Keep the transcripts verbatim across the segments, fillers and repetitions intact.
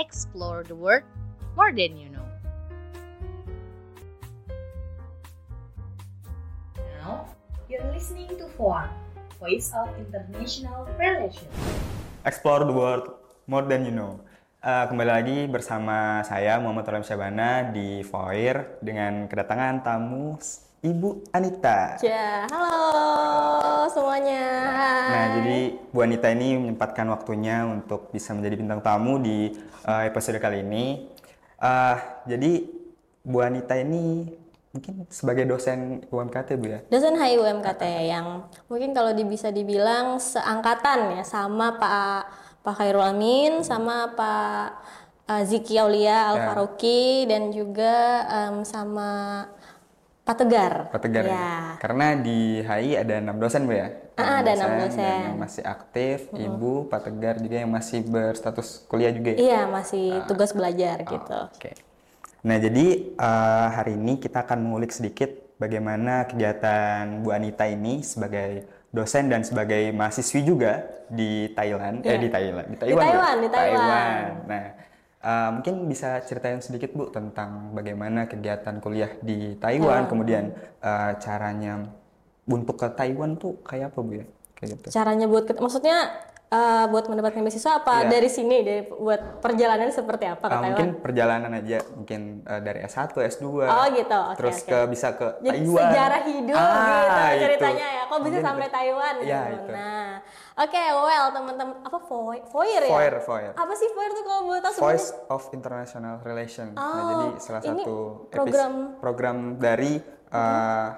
explore the world more than you know. Now, you're listening to Voir, Voice of International Relations. Explore the world more than you know. Uh, kembali lagi bersama saya Muhammad Olehem Syabana di Voir dengan kedatangan tamu Ibu Anita. Ya, halo semuanya. Hai. Nah, jadi Bu Anita ini menyempatkan waktunya untuk bisa menjadi bintang tamu di uh, episode kali ini. Uh, jadi Bu Anita ini mungkin sebagai dosen U M K T, Bu, ya? Dosen H I U M K T yang mungkin kalau bisa dibilang seangkatan ya sama Pak Pak Khairul Amin, sama Pak uh, Ziki Aulia Al-Faruki, ya. Dan juga um, sama Pategar. Pategar ya. Ya. Karena di H I ada enam dosen, Bu, ya? Ah, ada enam dosen. Yang masih aktif, hmm. Ibu, Pategar juga yang masih berstatus kuliah juga, ya? Iya, masih ah. tugas belajar oh, gitu. Oke. Okay. Nah, jadi uh, hari ini kita akan mengulik sedikit bagaimana kegiatan Bu Anita ini sebagai dosen dan sebagai mahasiswi juga di Thailand. Yeah. Eh, di Thailand. Di Taiwan, di Taiwan. Di Taiwan. Taiwan. Nah. Uh, mungkin bisa ceritain sedikit, Bu, tentang bagaimana kegiatan kuliah di Taiwan, hmm. kemudian uh, caranya untuk ke Taiwan tuh kayak apa, Bu, ya? Kayak gitu. Caranya buat, ke, maksudnya uh, buat mendapatkan beasiswa apa ya. Dari sini, dari buat perjalanan seperti apa ke uh, Taiwan? Mungkin perjalanan aja, mungkin uh, dari S satu, S dua, oh, gitu. Okay, terus okay. ke bisa ke jadi Taiwan. Sejarah hidup ah, gitu ceritanya itu. Ya, kok bisa mungkin sampai itu. Taiwan ya, gitu. Itu. Nah. Oke, okay, well teman-teman, apa Voir, Voir ya? Voir, Voir. Apa sih Voir tuh kalau boleh tahu? Voice sebenernya? Of International Relations. Oh, nah, jadi salah satu program epis, program dari uh-huh. uh,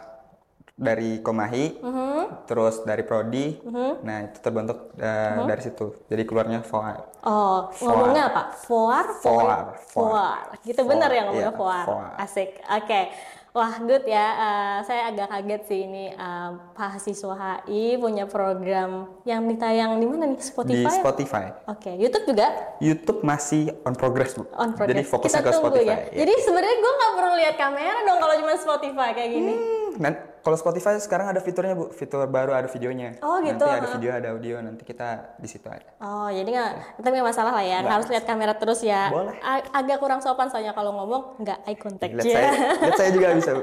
dari Komahi, uh-huh. terus dari Prodi. Uh-huh. Nah, itu terbentuk uh, uh-huh. dari situ. Jadi keluarnya Voir. Oh, Voir. Ngomongnya apa? Voir, Voir, Voir. Gitu benar ya ngomongnya Voir. Yeah, asik. Oke. Okay. Wah, good ya. Uh, saya agak kaget sih ini uh, mahasiswa H I punya program yang ditayang di mana nih? Spotify? Di Spotify. Oke, okay. YouTube juga? YouTube masih on progress, Bu. On progress. Jadi fokusnya kita ke tunggu, Spotify. Ya. Ya. Jadi sebenarnya gue nggak perlu lihat kamera dong kalau cuma Spotify kayak gini. Hmm, dan kalau Spotify sekarang ada fiturnya, Bu. Fitur baru ada videonya. Oh, gitu. Nanti ada video, ada audio. Nanti kita di situ ada. Oh, jadi nggak, kita nggak masalah lah ya. Nggak harus lihat kamera terus ya. Boleh. A- agak kurang sopan soalnya kalau ngomong nggak eye contact. Lihat saya, lihat saya juga. Bisa,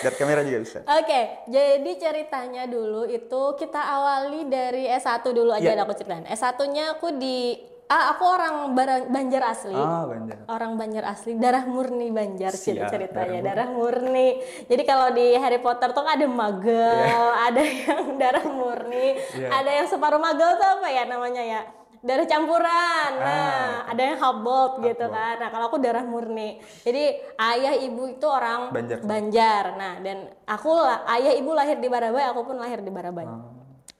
lihat kamera juga bisa. Oke, okay, jadi ceritanya dulu itu kita awali dari S satu dulu aja, yeah. Aku ceritain. S satunya aku di ah, aku orang Bar- Banjar asli. Oh, Banjar. Orang Banjar asli, darah murni Banjar sih ceritanya, darah murni. Jadi kalau di Harry Potter tuh ada magel, yeah. Ada yang darah murni, yeah. Ada yang separuh magel tuh apa ya namanya ya? Darah campuran, nah ah. ada yang habob gitu kan. Nah kalau aku darah murni, jadi ayah ibu itu orang Banjar, Banjar. Nah dan aku ayah ibu lahir di Barabai, aku pun lahir di Barabai. Ah.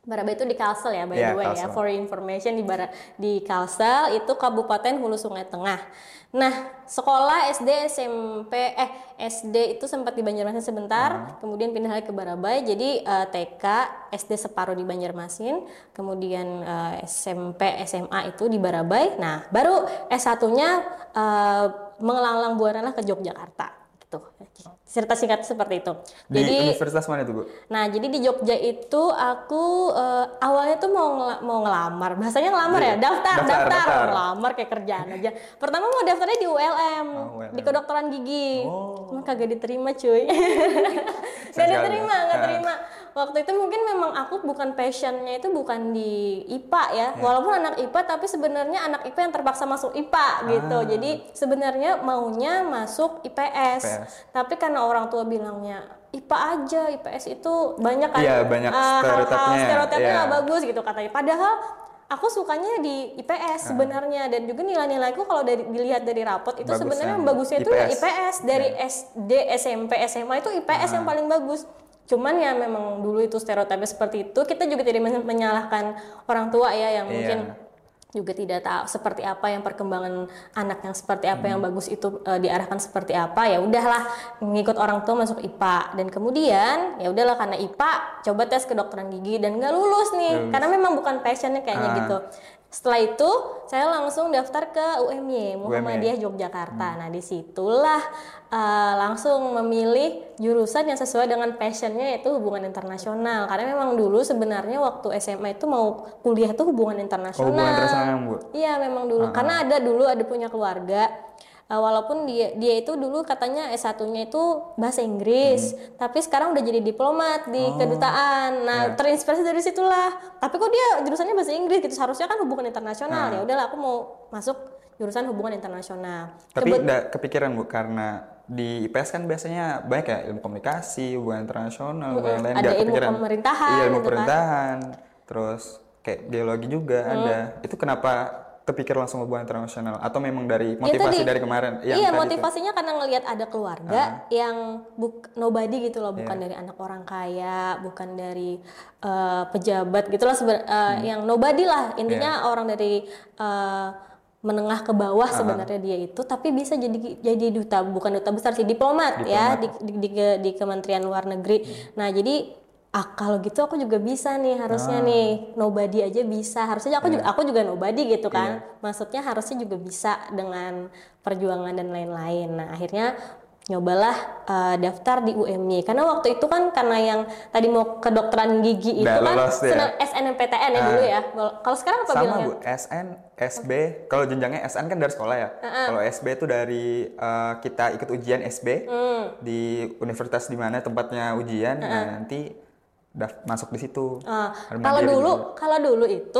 Barabai itu di Kalsel ya, by yeah, the way Kalsel. Ya. For information di Bar- di Kalsel itu Kabupaten Hulu Sungai Tengah. Nah, sekolah S D, S M P, eh S D itu sempat di Banjarmasin sebentar, hmm. kemudian pindah lagi ke Barabai. Jadi uh, T K, S D separuh di Banjarmasin, kemudian uh, S M P, S M A itu di Barabai. Nah, baru S satunya uh, mengelanglang buana ke Yogyakarta. Tuh, cerita singkat seperti itu. Di jadi, universitas mana itu, Bu? Nah, jadi di Jogja itu aku uh, awalnya tuh mau ngel- mau ngelamar. Bahasanya ngelamar yeah. ya, daftar, daftar, daftar, daftar. Ngelamar kayak kerjaan aja. Pertama mau daftarnya di U L M, oh, U L M. Di kedokteran gigi. Oh. Emang kagak diterima, cuy. Gak diterima, gak terima. Waktu itu mungkin memang aku bukan passionnya itu bukan di I P A ya, yeah. Walaupun anak I P A tapi sebenarnya anak I P A yang terpaksa masuk I P A ah. gitu. Jadi sebenarnya maunya masuk I P S, I P S. Tapi karena orang tua bilangnya I P A aja, I P S itu banyak kan yeah, banyak uh, stereotipnya, stereotipnya yeah. gak bagus gitu katanya. Padahal aku sukanya di I P S sebenarnya, dan juga nilai-nilaiku kalau dari, dilihat dari rapot itu bagusan. Sebenarnya bagusnya itu I P S, I P S. Dari yeah. S D, S M P, S M A itu I P S uh-huh. yang paling bagus. Cuman ya memang dulu itu stereotipnya seperti itu. Kita juga tidak menyalahkan orang tua ya yang yeah. mungkin juga tidak tahu seperti apa yang perkembangan anak yang seperti apa hmm. yang bagus itu e, diarahkan seperti apa. Ya udahlah ngikut orang tua masuk I P A, dan kemudian ya udahlah karena I P A coba tes kedokteran gigi dan nggak lulus nih lulus. Karena memang bukan passionnya kayaknya ah. gitu. Setelah itu saya langsung daftar ke U M Y, Muhammadiyah Yogyakarta. Hmm. Nah disitulah uh, langsung memilih jurusan yang sesuai dengan passionnya, yaitu hubungan internasional. Karena memang dulu sebenarnya waktu S M A itu mau kuliah tuh hubungan internasional. Oh, hubungan internasional, Bu? Iya memang dulu. Aha. Karena ada dulu ada punya keluarga. Uh, walaupun dia dia itu dulu katanya S satunya itu bahasa Inggris, hmm. tapi sekarang udah jadi diplomat di oh, kedutaan. Nah, yeah. terinspirasi dari situlah. Tapi kok dia jurusannya bahasa Inggris gitu? Seharusnya kan hubungan internasional. Nah. Ya udahlah, aku mau masuk jurusan hubungan internasional. Tapi Kebet- da- kepikiran Bu, karena di I P S kan biasanya banyak ya ilmu komunikasi, hubungan internasional, mm-hmm. hubungan lain. Ada ilmu kepikiran. pemerintahan. Iya, ilmu gitu pemerintahan. Kan? Terus kayak geologi juga hmm. ada. Itu kenapa kepikir langsung hubungan internasional, atau memang dari motivasi dari kemarin? Iya, motivasinya itu karena ngelihat ada keluarga uh. yang buk, nobody gitu loh, bukan yeah. dari anak orang kaya, bukan dari uh, pejabat gitulah, seben, uh, hmm. yang nobody lah intinya, yeah. orang dari uh, menengah ke bawah uh-huh. sebenarnya dia itu, tapi bisa jadi jadi duta, bukan duta besar sih, diplomat, diplomat. ya di, di, di, di Kementerian Luar Negeri. Hmm. Nah jadi ah kalau gitu aku juga bisa nih harusnya, nah. nih nobody aja bisa, harusnya aku yeah. juga aku juga nobody gitu kan, yeah. maksudnya harusnya juga bisa dengan perjuangan dan lain-lain. Nah akhirnya nyobalah uh, daftar di U M Y, karena waktu itu kan karena yang tadi mau kedokteran gigi itu kan ya. S N M P T N ya uh, dulu ya. Kalau sekarang apa bilangnya? Sama Bu, S N, S B. Kalau jenjangnya S N kan dari sekolah ya. Uh-uh. Kalau S B itu dari uh, kita ikut ujian S B mm. di universitas di mana tempatnya ujian, uh-uh. nah nanti Daf- masuk di situ. Uh, kalau dulu, kalau dulu itu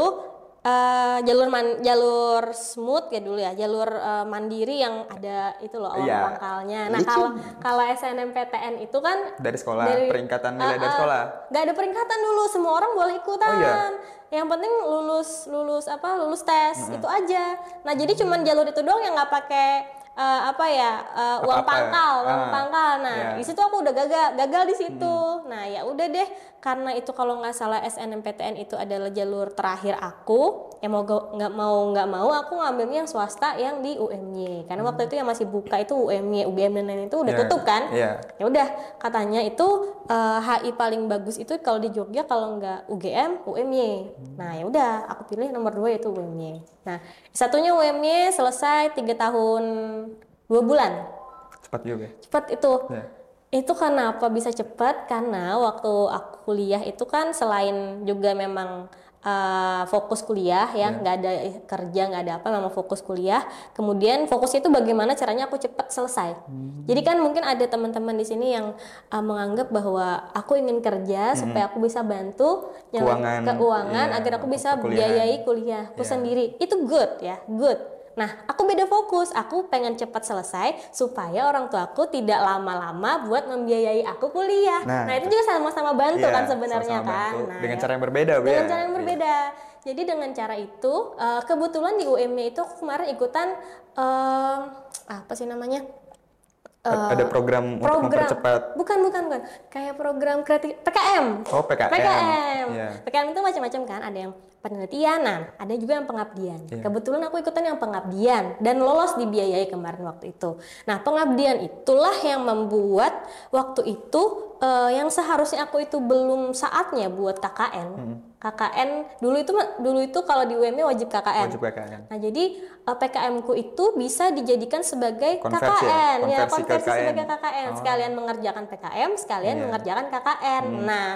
uh, jalur man- jalur smooth ya dulu ya, jalur uh, mandiri yang ada itu loh awal pangkalnya. Yeah. Nah kalau kalau S N M P T N itu kan dari sekolah, dari, peringkatan nilai uh, uh, dari sekolah. Gak ada peringkatan dulu, semua orang boleh ikutan. Oh, yeah. Yang penting lulus lulus apa lulus tes mm-hmm. itu aja. Nah jadi cuman jalur itu doang yang nggak pakai Uh, apa ya uh, uang apa, pangkal, apa? uang ah, pangkal. Nah, yeah. di situ aku udah gagal, gagal di situ. Hmm. Nah, ya udah deh, karena itu kalau nggak salah S N M P T N itu adalah jalur terakhir aku. Ya mau nggak mau nggak mau aku ngambilnya yang swasta yang di U M Y. Karena hmm. waktu itu yang masih buka itu U M Y, U G M dan lain itu udah yeah. tutup kan. Yeah. Ya udah, katanya itu uh, H I paling bagus itu kalau di Jogja kalau nggak U G M, U M Y. Hmm. Nah, ya udah, aku pilih nomor dua itu U M Y. Nah, satunya U M Y selesai tiga tahun dua bulan. Cepat juga. Cepat itu. Ya. Itu kenapa bisa cepat? Karena waktu aku kuliah itu kan selain juga memang uh, fokus kuliah ya, nggak ya. ada kerja, nggak ada apa, memang fokus kuliah. Kemudian fokusnya itu bagaimana caranya aku cepat selesai. Hmm. Jadi kan mungkin ada teman-teman di sini yang uh, menganggap bahwa aku ingin kerja hmm. supaya aku bisa bantu keuangan, keuangan ya, agar aku bisa biayai kuliahku ya. sendiri. Itu good ya, good. Nah, aku beda fokus. Aku pengen cepat selesai supaya orang tuaku tidak lama-lama buat membiayai aku kuliah. Nah, nah itu juga sama-sama bantu iya, kan sebenarnya sama-sama kan. Nah, dengan ya. cara yang berbeda. Dengan ya. cara yang berbeda. Iya. Jadi dengan cara itu, kebetulan di U M Y itu aku kemarin ikutan um, apa sih namanya? Uh, ada program, program untuk mempercepat. Bukan, bukan, bukan. Kayak program kreatif P K M. Oh, P K M. P K M. Yeah. P K M itu macam-macam kan, ada yang penelitian, nah, ada juga yang pengabdian. Yeah. Kebetulan aku ikutan yang pengabdian dan lolos dibiayai kemarin waktu itu. Nah, pengabdian itulah yang membuat waktu itu uh, yang seharusnya aku itu belum saatnya buat K K N. Hmm. K K N dulu itu dulu itu kalau di U M Y wajib K K N. Wajib K K N. Nah, jadi P K M ku itu bisa dijadikan sebagai konversi, K K N. Konversi ya, konversi K K N. Sebagai K K N. Oh. Sekalian mengerjakan P K M, sekalian yeah. mengerjakan K K N. Hmm. Nah,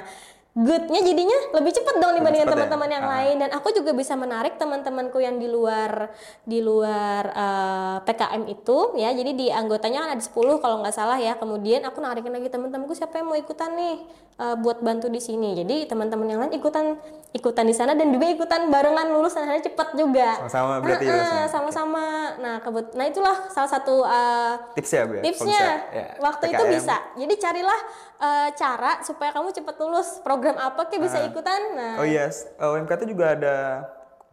goodnya jadinya lebih cepat dong dibandingkan cepet teman-teman ya? yang uh-huh. lain, dan aku juga bisa menarik teman-temanku yang di luar di luar uh, P K M itu ya. Jadi di anggotanya kan ada sepuluh kalau nggak salah ya. Kemudian aku narikin lagi teman-temanku, siapa yang mau ikutan nih uh, buat bantu di sini. Jadi teman-teman yang lain ikutan ikutan di sana dan juga ikutan barengan lulus, dan akhirnya cepat juga. Sama-sama berarti nah, ya, sama-sama. Nah, kebut- nah itulah salah satu uh, tips ya, Bu, ya? tipsnya. Bisa, ya, waktu P K M itu bisa. Jadi carilah uh, cara supaya kamu cepat lulus. Program apa kayak bisa uh, ikutan? Nah. Oh yes, uh, U M K T juga ada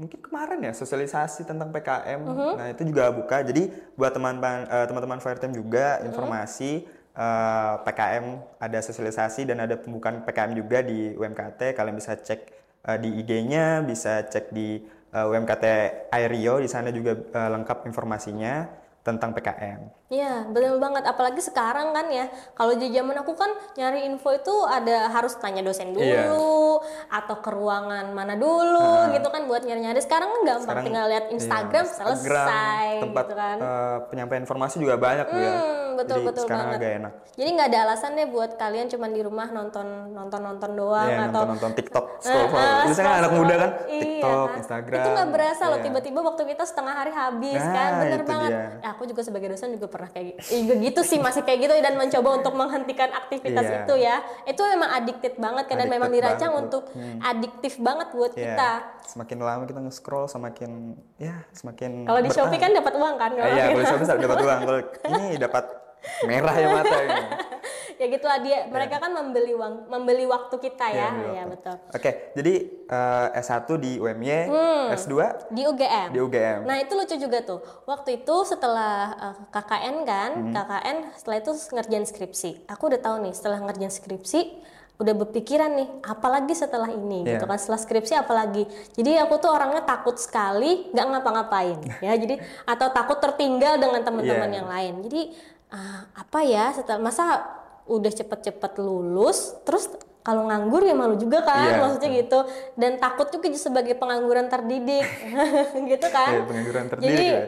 mungkin kemarin ya sosialisasi tentang P K M. Uh-huh. Nah itu juga buka. Jadi buat teman-teman uh, teman-teman Fireteam juga informasi uh-huh. uh, P K M, ada sosialisasi dan ada pembukaan P K M juga di U M K T. Kalian bisa cek uh, di I G-nya, bisa cek di uh, U M K T Airrio, di sana juga uh, lengkap informasinya tentang P K M. Iya, betul banget. Apalagi sekarang kan ya. Kalau di zaman aku kan nyari info itu ada harus tanya dosen dulu, iya. atau ke ruangan mana dulu, nah, gitu kan, buat nyari-nyari. Sekarang kan gampang, sekarang tinggal lihat Instagram, iya, selesai tempat, gitu kan. Uh, penyampaian informasi juga banyak, hmm, ya. Betul, jadi betul sekarang banget. Agak enak. Jadi nggak ada alasan deh buat kalian cuman di rumah nonton nonton nonton doang, yeah, atau nonton, nonton TikTok. Scroll, uh, uh, kan anak muda kan, iya, TikTok, Instagram. Itu nggak berasa, yeah, loh, tiba-tiba waktu kita setengah hari habis, nah, kan, bener banget. Nah, aku juga sebagai dosen juga pernah kayak gitu sih, masih kayak gitu, dan mencoba untuk menghentikan aktivitas, yeah, itu ya. Itu memang addicted banget kan, dan memang dirancang untuk hmm. adiktif banget buat, yeah, kita. Semakin lama kita nge-scroll, semakin ya semakin. Kalau di Shopee kan dapat uang kan? Iya, kalau di Shopee dapat uang. Kalau ini dapat merah ya mata ini. Ya gitu lah dia. Mereka, yeah, kan membeli uang, membeli waktu kita ya. Yeah, ya betul. Oke, okay, jadi uh, S satu di U M Y, hmm, S dua di U G M. Di U G M. Nah, itu lucu juga tuh. Waktu itu setelah uh, K K N kan, hmm. K K N setelah itu ngerjain skripsi. Aku udah tahu nih, setelah ngerjain skripsi udah berpikiran nih, apalagi setelah ini, yeah, gitu kan, setelah skripsi apalagi. Jadi aku tuh orangnya takut sekali nggak ngapa-ngapain ya, jadi atau takut tertinggal dengan teman-teman, yeah, yang lain. Jadi uh, apa ya, setelah masa udah cepet-cepet lulus terus kalau nganggur ya malu juga kan, yeah, maksudnya gitu, dan takut juga sebagai pengangguran terdidik gitu kan, yeah, pengangguran terdidik. Jadi ya,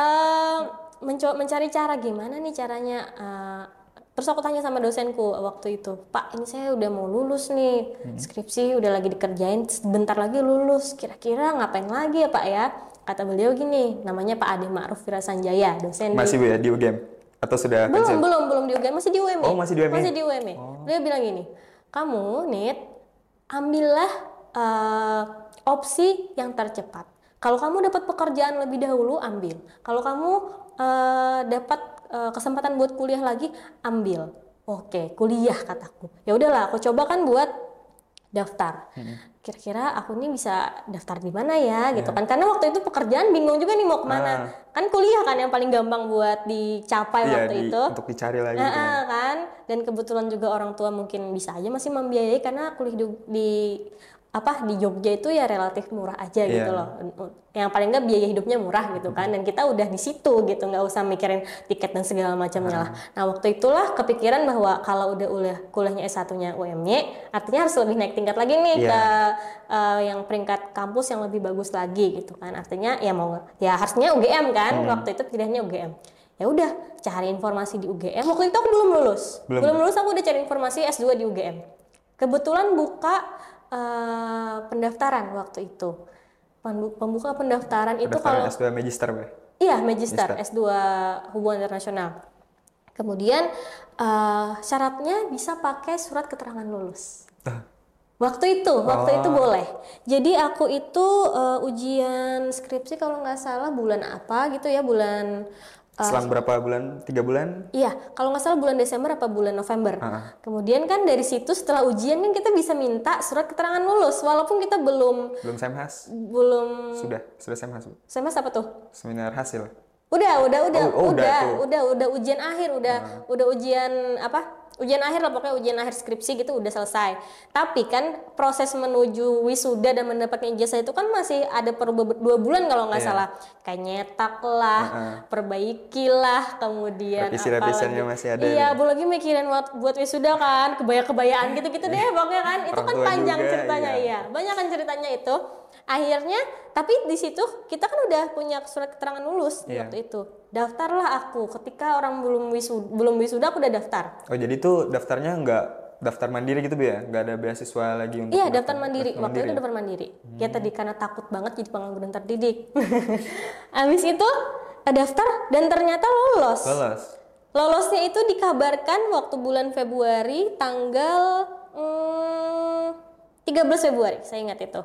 uh, mencoba mencari cara gimana nih caranya. uh, Terus aku tanya sama dosenku waktu itu, Pak, ini saya udah mau lulus nih, skripsi udah lagi dikerjain, sebentar lagi lulus, kira-kira ngapain lagi ya Pak ya? Kata beliau gini, namanya Pak Ade Ma'ruf Wirasanjaya, dosen. Masih di, ya, di U G M? Atau sudah? Belum, pensil? belum, belum di U G M, masih di U M Y. Oh, masih di U M Y? Masih di U M Y. Oh. Beliau bilang gini, kamu, Nit, ambillah uh, opsi yang tercepat. Kalau kamu dapat pekerjaan lebih dahulu, ambil. Kalau kamu uh, dapat kesempatan buat kuliah lagi, ambil. Oke, kuliah, kataku. Ya udahlah, aku coba kan buat daftar. Kira-kira aku ini bisa daftar di mana ya, gitu kan? Karena waktu itu pekerjaan bingung juga nih mau kemana. Kan kuliah kan yang paling gampang buat dicapai, iya, waktu di, itu. Untuk dicari lagi. Nah, gitu kan. Dan kebetulan juga orang tua mungkin bisa aja masih membiayai karena kuliah di, di apa di Jogja itu ya relatif murah aja, yeah, gitu loh, yang paling nggak biaya hidupnya murah gitu kan, dan kita udah di situ gitu, nggak usah mikirin tiket dan segala macamnya lah. Nah waktu itulah kepikiran bahwa kalau udah ulah kuliahnya S satunya U M Y, artinya harus lebih naik tingkat lagi nih, yeah, ke uh, yang peringkat kampus yang lebih bagus lagi gitu kan, artinya ya mau ya harusnya U G M kan, hmm. waktu itu pilihannya U G M. Ya udah cari informasi di U G M, waktu itu aku belum lulus, belum, belum lulus aku udah cari informasi S dua di U G M. Kebetulan buka Uh, pendaftaran waktu itu, pembuka pendaftaran, pendaftaran itu kalau S dua magister, Mbak? Iya, magister, magister S dua Hubungan Internasional. Kemudian uh, syaratnya bisa pakai surat keterangan lulus. Waktu itu, waktu oh. itu boleh. Jadi aku itu uh, ujian skripsi kalau nggak salah bulan apa gitu ya, bulan selang berapa bulan? Tiga bulan? Iya, kalau nggak salah bulan Desember apa bulan November. Uh-huh. Kemudian kan dari situ setelah ujian kan kita bisa minta surat keterangan lulus, walaupun kita belum belum semhas, belum sudah sudah semhas. Semhas apa tuh? Seminar hasil. Udah udah udah oh, oh, udah udah, udah udah ujian akhir udah uh. udah ujian apa? Ujian akhir lah, pokoknya ujian akhir skripsi gitu udah selesai. Tapi kan proses menuju wisuda dan mendapatkan ijazah itu kan masih ada perlu dua bulan kalau nggak, yeah, salah. Kayak nyetak lah, uh-uh. perbaikilah, kemudian revisi-revisiannya masih ada. Iya, belum lagi mikirin buat wisuda kan, kebaya-kebayaan gitu-gitu deh pokoknya kan. Itu kan panjang juga, ceritanya, iya, ya. Banyak kan ceritanya itu. Akhirnya, tapi di situ kita kan udah punya surat keterangan lulus, yeah, waktu itu. Daftarlah aku ketika orang belum wisuda, belum wisuda aku udah daftar. Oh, jadi tuh daftarnya nggak daftar mandiri gitu ya? Nggak ada beasiswa lagi untuk? Iya, daftar mandiri. Daftar waktu mandiri. Itu daftar mandiri. Hmm. Ya tadi karena takut banget jadi pengangguran terdidik. Habis itu daftar dan ternyata lolos. Lolos. Lolosnya itu dikabarkan waktu bulan Februari tanggal hmm, tiga belas Februari, saya ingat itu.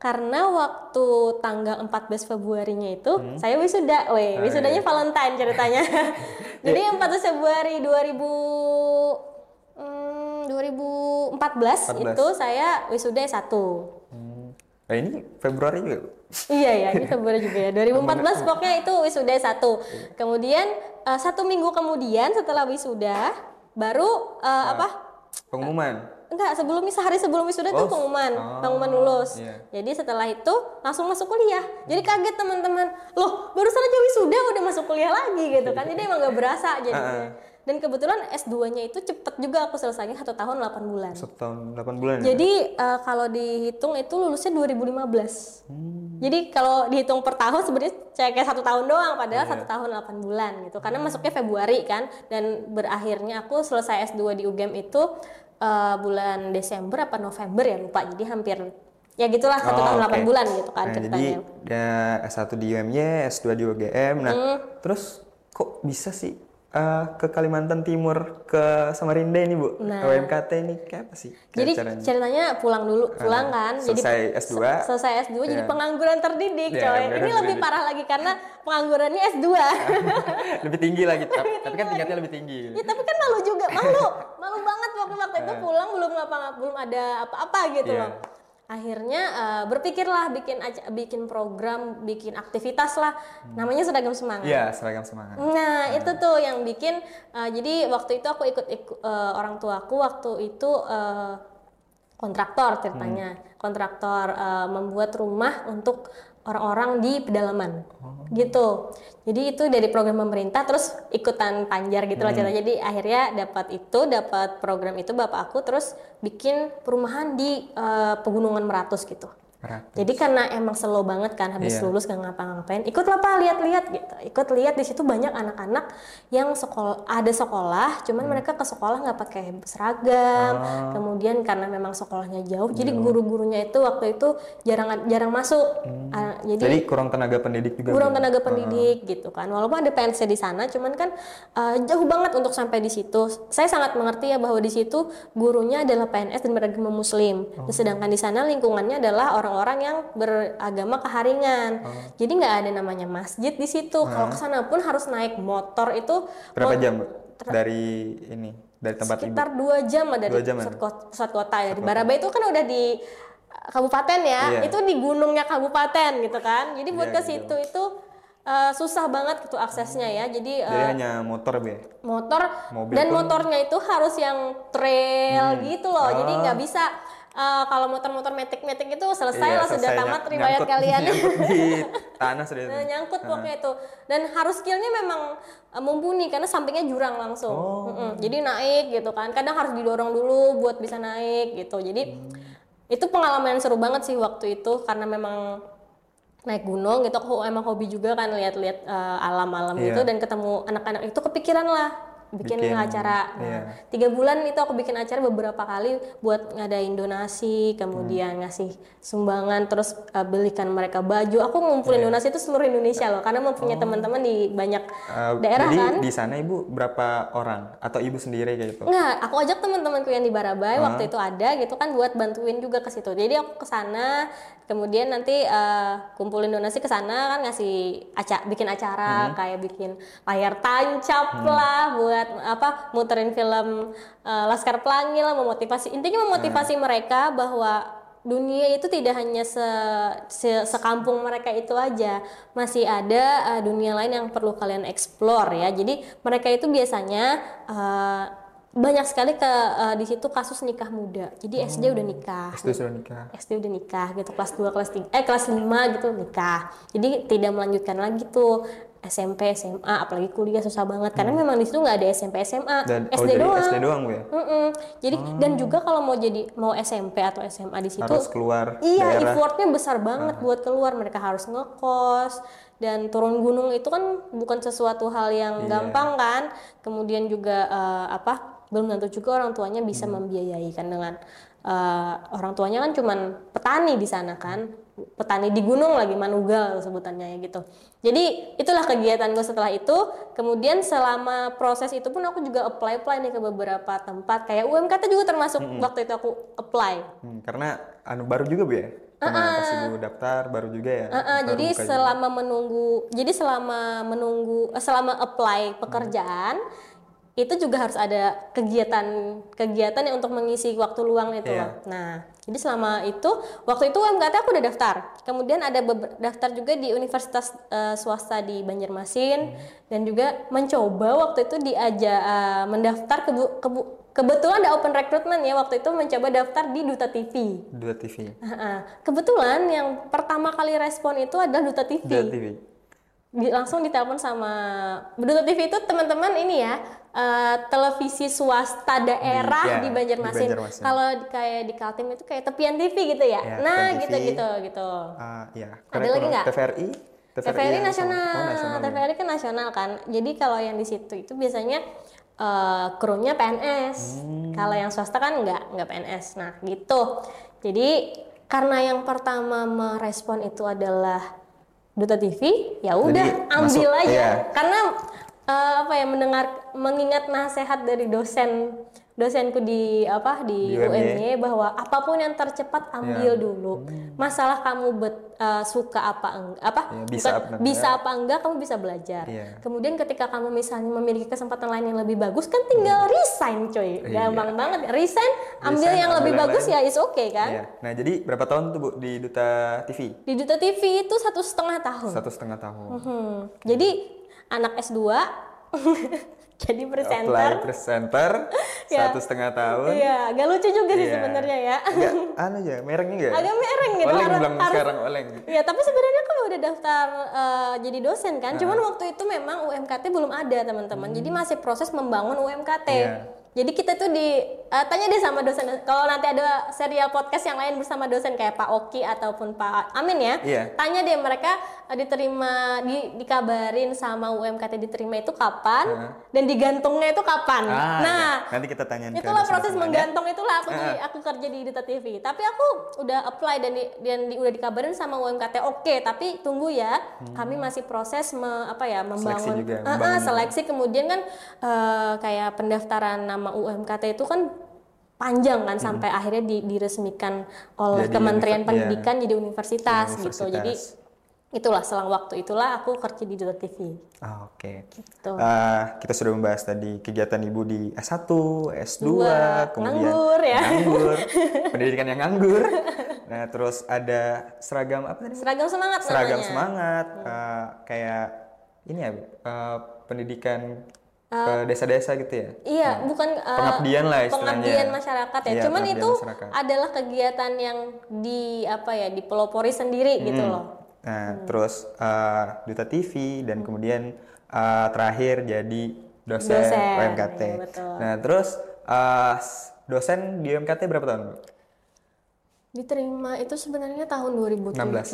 Karena waktu tanggal empat belas Februarinya itu hmm. saya wisuda, weh, wisudanya oh, iya. Valentine ceritanya. Jadi empat belas Februari dua ribu empat belas itu saya wisuda S satu. Hmm. Nah, ini Februari juga. Iya ya, ini Februari juga ya. dua ribu empat belas pokoknya itu wisuda S satu. Kemudian uh, satu minggu kemudian setelah wisuda baru uh, uh, apa? Pengumuman. Enggak, sebelumnya sehari sebelum wisuda tuh pengumuman, oh, pengumuman lulus. Yeah. Jadi setelah itu langsung masuk kuliah. Jadi kaget teman-teman, loh baru saja wisuda udah masuk kuliah lagi gitu kan? Jadi emang nggak berasa jadinya. Uh-uh. Dan kebetulan S dua-nya itu cepet juga aku selesainya, satu tahun delapan bulan. satu tahun delapan bulan. Jadi ya? uh, kalau dihitung itu lulusnya dua ribu lima belas. Hmm. Jadi kalau dihitung per tahun sebenarnya kayak satu tahun doang, padahal yeah. satu tahun delapan bulan gitu. Karena hmm. masuknya Februari kan, dan berakhirnya aku selesai S dua di U G M itu uh, bulan Desember apa November ya, lupa. Jadi hampir ya gitulah, satu oh, tahun delapan okay. bulan gitu kan nah, ceritanya. Jadi ya, S satu di U M Y, S dua di U G M. Nah, hmm. terus kok bisa sih Uh, ke Kalimantan Timur, ke Samarinda ini Bu, nah, U M K T ini kayak apa sih? Jadi caranya? ceritanya pulang dulu, pulang uh, kan selesai jadi, S dua selesai S dua yeah. jadi pengangguran terdidik yeah, coy. Ini lebih parah lagi karena penganggurannya S dua lebih tinggi lagi, tapi, tapi kan tingkatnya lebih tinggi ya, tapi kan malu juga, malu malu banget waktu waktu itu pulang belum apa, belum ada apa-apa gitu yeah. loh. Akhirnya uh, berpikirlah bikin bikin program, bikin aktivitas lah. Namanya Seragam Semangat. Iya, Seragam Semangat. Nah, uh. itu tuh yang bikin uh, jadi waktu itu aku ikut, ikut uh, orang tuaku waktu itu uh, kontraktor ceritanya. Hmm. Kontraktor uh, membuat rumah untuk orang-orang di pedalaman. Oh. Gitu. Jadi itu dari program pemerintah terus ikutan panjar gitu hmm. loh ceritanya. Jadi akhirnya dapat itu, dapat program itu bapak aku, terus bikin perumahan di uh, Pegunungan Meratus gitu. Meratus. Jadi karena emang slow banget kan habis yeah. lulus gak ngapa-ngapain, ikut lah Pak lihat-lihat gitu. Ikut lihat di situ banyak anak-anak yang sekolah, ada sekolah cuman hmm. mereka ke sekolah nggak pakai seragam. Oh. Kemudian karena memang sekolahnya jauh, yeah. jadi guru-gurunya itu waktu itu jarang jarang masuk. Hmm. Uh, jadi, jadi kurang tenaga pendidik juga. Kurang juga. tenaga pendidik hmm. gitu kan. Walaupun ada P N S di sana cuman kan uh, jauh banget untuk sampai di situ. Saya sangat mengerti ya bahwa di situ gurunya adalah P N S dan beragama muslim. Oh. Sedangkan di sana lingkungannya adalah orang orang yang beragama keharingan, oh. jadi nggak ada namanya masjid di situ. Oh. Kalau kesana pun harus naik motor itu. Berapa jam ter- dari ini dari tempat sekitar ibu? Dua jam dari dua jam pusat, kota, pusat kota ya. Di Barabai itu kan udah di kabupaten ya, yeah. itu di gunungnya kabupaten gitu kan. Jadi buat yeah, ke situ yeah. itu uh, susah banget gitu aksesnya ya. Jadi, uh, jadi hanya motor be. Motor Mobil dan pun. motornya itu harus yang trail hmm. gitu loh. Oh. Jadi nggak bisa. Uh, kalau motor-motor metik-metik itu selesai iya, lah sudah tamat ny- riwayat nyangkut, kalian nyangkut di tanah sudah itu. Nyangkut pokoknya itu, dan harus skillnya memang uh, mumpuni karena sampingnya jurang langsung. Oh. Mm-hmm. Jadi naik gitu kan, kadang harus didorong dulu buat bisa naik gitu. Jadi hmm. itu pengalaman seru banget sih waktu itu karena memang naik gunung gitu. Aku emang hobi juga kan lihat-lihat uh, alam-alam yeah. gitu, dan ketemu anak-anak itu kepikiran lah. Bikin, bikin acara, nah, tiga iya. bulan itu aku bikin acara beberapa kali buat ngadain donasi, kemudian hmm. ngasih sumbangan, terus uh, belikan mereka baju. Aku ngumpulin yeah. donasi itu seluruh Indonesia loh, karena mempunyai oh. teman-teman di banyak uh, daerah jadi, kan. Jadi di sana ibu berapa orang atau ibu sendiri kayak gitu? Enggak, aku ajak teman-temanku yang di Barabai uh. waktu itu ada gitu kan buat bantuin juga ke situ. Jadi aku ke sana, kemudian nanti uh, kumpulin donasi ke sana kan, ngasih acara, bikin acara hmm. kayak bikin layar tancap hmm. lah buat apa muterin film uh, Laskar Pelangi lah, memotivasi, intinya memotivasi hmm. mereka bahwa dunia itu tidak hanya se, se, sekampung mereka itu aja, masih ada uh, dunia lain yang perlu kalian explore ya. Jadi mereka itu biasanya uh, banyak sekali ke uh, di situ kasus nikah muda. Jadi hmm. S D udah nikah. S D sudah nikah. S D udah nikah gitu, kelas dua, kelas tiga, eh kelas lima gitu nikah. Jadi tidak melanjutkan lagi tuh S M P, S M A, apalagi kuliah susah banget karena hmm. memang di situ nggak ada S M P, S M A, dan, SD, oh, doang. SD doang, ya? Jadi hmm. dan juga kalau mau jadi mau S M P atau S M A di situ harus keluar. Iya, daerah. Effortnya besar banget hmm. buat keluar. Mereka harus ngekos, dan turun gunung itu kan bukan sesuatu hal yang yeah. gampang kan. Kemudian juga uh, apa belum tentu juga orang tuanya bisa hmm. membiayai kan, dengan uh, orang tuanya kan cuman petani di sana kan. Petani di gunung lagi, manugal sebutannya ya gitu. Jadi itulah kegiatan gue setelah itu. Kemudian selama proses itu pun aku juga apply-apply nih ke beberapa tempat. Kayak U M K T juga termasuk mm-hmm. waktu itu aku apply. Hmm, karena anu baru juga Bu ya? Karena pas ibu daftar baru juga ya? Uh-uh, baru jadi selama juga. menunggu, jadi selama menunggu, selama apply pekerjaan, hmm. itu juga harus ada kegiatan-kegiatan yang untuk mengisi waktu luang itu yeah. loh. Nah, jadi selama itu, waktu itu U M K T aku udah daftar. Kemudian ada beber- daftar juga di universitas uh, swasta di Banjarmasin mm. dan juga mencoba waktu itu diajak uh, mendaftar ke kebu- kebu- kebetulan ada open recruitment ya, waktu itu mencoba daftar di Duta T V. Duta T V. Kebetulan yang pertama kali respon itu adalah Duta T V. Duta T V. langsung ditelepon sama Duta T V itu teman-teman ini ya uh, televisi swasta daerah di, ya, di Banjarmasin. Di Banjarmasin. Kalau kayak di Kaltim itu kayak tepian T V gitu ya. Ya nah gitu T V, gitu gitu. Uh, ya. Ada lagi nggak? T V R I. T V R I nasional. Oh, nasional. T V R I kan nasional kan. Jadi kalau yang di situ itu biasanya uh, krunya P N S. Hmm. Kalau yang swasta kan nggak nggak P N S. Nah gitu. Jadi karena yang pertama merespon itu adalah Duta T V, ya udah ambil masuk, aja iya. Karena uh, apa ya mendengar mengingat nasihat dari dosen dosenku di apa di U M Y bahwa apapun yang tercepat ambil ya. Dulu hmm. masalah kamu bet, uh, suka apa apa ya, bisa, bukan, apa, bisa apa enggak kamu bisa belajar ya. Kemudian ketika kamu misalnya memiliki kesempatan lain yang lebih bagus kan tinggal hmm. resign coy gampang ya. Banget resign ambil resign, yang ambil lebih lain. Bagus ya is oke okay, kan ya. Nah jadi berapa tahun tuh Bu di Duta T V? Di Duta T V itu satu setengah tahun satu setengah tahun mm-hmm. Jadi anak S dua jadi presenter, apply presenter ya. Satu setengah tahun. Iya, agak lucu juga sih ya. Sebenarnya ya. Agak, anu ya, merengnya nggak? Agak mereng gitu. Oleng bilang sekarang oleng. Iya, tapi sebenarnya kamu udah daftar uh, jadi dosen kan? Nah. Cuman waktu itu memang U M K T belum ada teman-teman. Hmm. Jadi masih proses membangun U M K T. Ya. Jadi kita tuh di uh, tanya deh sama dosen. Kalau nanti ada serial podcast yang lain bersama dosen kayak Pak Oki ataupun Pak Amin ya, yeah. Tanya deh mereka uh, diterima, di, dikabarin sama U M K T diterima itu kapan uh-huh. dan digantungnya itu kapan. Ah, nah, iya. Nanti kita tanyain. Itulah proses menggantung itulah aku uh-huh. di, aku kerja di Duta T V. Tapi aku udah apply dan di, dan di, udah dikabarin sama U M K T oke, okay, tapi tunggu ya. Hmm. Kami masih proses me, apa ya membangun seleksi, juga, uh-uh, membangun seleksi. Kemudian kan uh, kayak pendaftaran nama sama U M K T itu kan panjang kan hmm. sampai akhirnya di, diresmikan oleh jadi Kementerian Pendidikan ya. Jadi universitas, ya, universitas gitu. Jadi itulah selang waktu itulah aku kerja di Duta T V. Ah, oke. Okay. Gitu. Uh, kita sudah membahas tadi kegiatan Ibu di S satu, S dua, dua. Kemudian nganggur ya. Nganggur. Pendidikan yang nganggur. Nah, terus ada seragam apa tadi? Seragam semangat seragam namanya. Seragam semangat hmm. uh, kayak ini ya uh, pendidikan ke desa-desa gitu ya? Iya, nah, bukan uh, pengabdian lah istilahnya. Pengabdian masyarakat ya. Iya, cuman itu masyarakat. Adalah kegiatan yang di apa ya dipelopori sendiri hmm. gitu loh. Nah, hmm. terus uh, Duta T V dan hmm. kemudian uh, terakhir jadi dosen, dosen U M K T. Ya, nah, terus uh, dosen di U M K T berapa tahun? Diterima itu sebenarnya tahun dua ribu tujuh belas,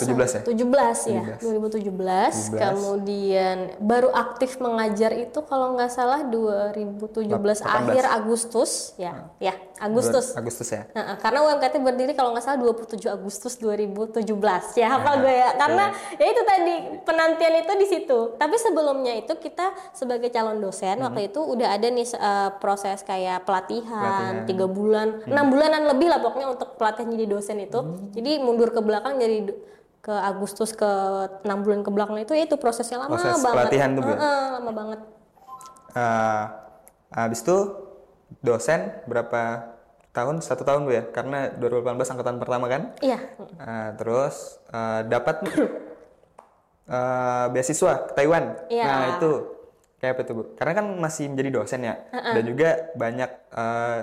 tujuh belas, tujuh belas, ya? tujuh belas ya, dua ribu tujuh belas, tujuh belas. Kemudian baru aktif mengajar itu kalau nggak salah dua ribu tujuh belas delapan belas. Akhir Agustus ya, nah. ya Agustus. Agustus ya. Nah, karena U M K T berdiri kalau nggak salah dua puluh tujuh Agustus dua ribu tujuh belas ya, hafal nah, gue ya. Karena ya. Ya itu tadi penantian itu di situ. Tapi sebelumnya itu kita sebagai calon dosen hmm. waktu itu udah ada nih uh, proses kayak pelatihan, pelatihan. tiga bulan, hmm. enam bulanan lebih lah pokoknya untuk pelatihan jadi dosen itu, hmm. jadi mundur ke belakang jadi ke Agustus ke enam bulan ke belakang itu ya itu prosesnya lama Proses banget. Pelatihan tuh uh, uh, lama banget. Uh, habis itu dosen berapa tahun? Satu tahun Bu ya, karena dua ribu delapan belas angkatan pertama kan? Iya. Uh, terus uh, dapat uh, beasiswa ke Taiwan. Iya. Nah itu kayak apa tuh Bu? Karena kan masih menjadi dosen ya, uh-uh. dan juga banyak. Uh,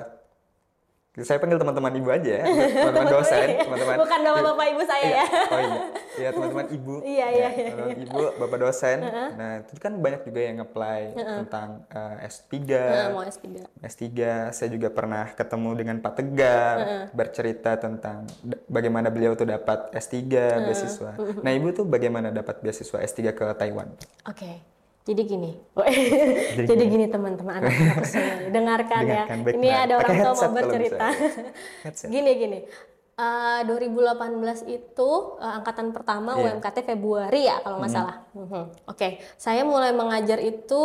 Saya panggil teman-teman ibu aja ya, teman-teman dosen, teman-teman. Bukan bapak-bapak ibu saya ya. Oh iya, iya teman-teman ibu. Iya iya. Ya, teman ibu, bapak dosen. Uh-huh. Nah itu kan banyak juga yang nge-apply uh-huh. tentang uh, S tiga. Uh, mau S tiga. S tiga, saya juga pernah ketemu dengan Pategar, uh-huh. bercerita tentang bagaimana beliau tuh dapat S tiga uh-huh. beasiswa. Nah ibu tuh bagaimana dapat beasiswa S tiga ke Taiwan? Oke. Okay. Jadi gini, jadi, jadi gini teman-teman anak-anak semua, dengarkan, dengarkan ya. Ini now. Ada orang tua mau bercerita. Gini-gini, uh, dua ribu delapan belas itu uh, angkatan pertama yeah. U M K T Februari ya kalau nggak mm. salah. Mm-hmm. Oke, okay. Saya mulai mengajar itu,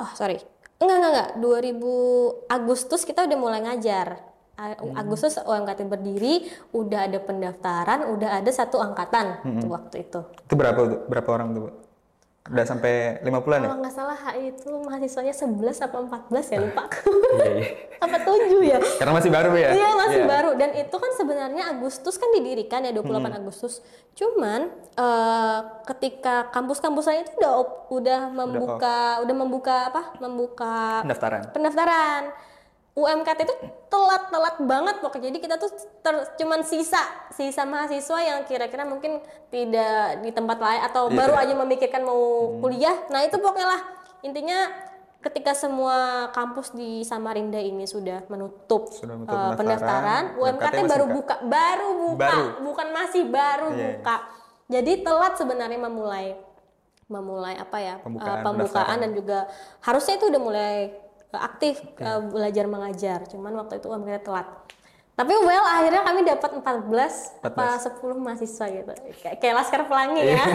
oh sorry, enggak enggak enggak, dua ribu Agustus kita udah mulai ngajar. Agustus U M K T berdiri, udah ada pendaftaran, udah ada satu angkatan mm-hmm. tuh waktu itu. Itu berapa berapa orang tuh? Udah sampai lima puluhan ya? Kalau nggak salah itu mahasiswanya sebelas apa empat belas ya lupa aku iya, iya. apa tujuh ya? Karena masih baru ya? Iya masih yeah. baru dan itu kan sebenarnya Agustus kan didirikan ya dua puluh delapan hmm. Agustus cuman uh, ketika kampus-kampus lain itu udah udah membuka udah, udah membuka apa? Membuka pendaftaran pendaftaran U M K T itu telat-telat banget pokoknya. Jadi kita tuh ter, cuman sisa sisa mahasiswa yang kira-kira mungkin tidak di tempat lain atau yeah. baru aja memikirkan mau hmm. kuliah. Nah, itu pokoknya lah intinya ketika semua kampus di Samarinda ini sudah menutup, sudah menutup uh, pendaftaran, U M K T baru buka. buka, baru buka, baru. bukan masih baru yeah. buka. Jadi telat sebenarnya memulai memulai apa ya? pembukaan, uh, pembukaan dan juga harusnya itu udah mulai aktif okay. uh, belajar mengajar, cuman waktu itu U M K T telat. Tapi well akhirnya kami dapat empat belas apa sepuluh mahasiswa gitu, kayak Laskar Pelangi ya.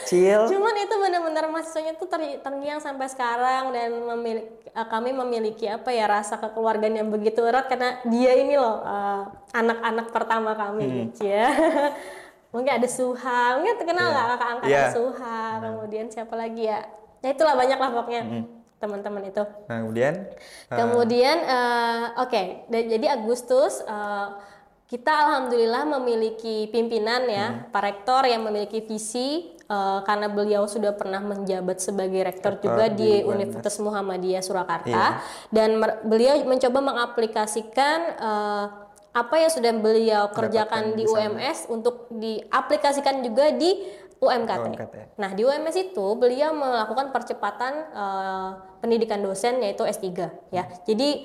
Kecil. Cuman itu benar-benar mahasiswanya tuh ter- terngiang sampai sekarang dan memiliki, uh, kami memiliki apa ya rasa kekeluargaan yang begitu erat karena dia ini loh uh, anak-anak pertama kami gitu hmm. ya. Mungkin ada Suha, mungkin terkenal nggak yeah. kakak angkat yeah. Suha, nah. kemudian siapa lagi ya? Ya itulah banyak lah pokoknya. Hmm. teman-teman itu. Nah, kemudian kemudian uh, uh, oke, okay. jadi Agustus uh, kita alhamdulillah memiliki pimpinan ya, hmm. Pak Rektor yang memiliki visi uh, karena beliau sudah pernah menjabat sebagai rektor, rektor juga di, di Universitas Muhammadiyah Surakarta yeah. dan mer- beliau mencoba mengaplikasikan uh, apa yang sudah beliau kerjakan di, di U M S untuk diaplikasikan juga di U M K T. U M K T. Nah, di U M S itu beliau melakukan percepatan uh, pendidikan dosen yaitu S tiga ya. Hmm. Jadi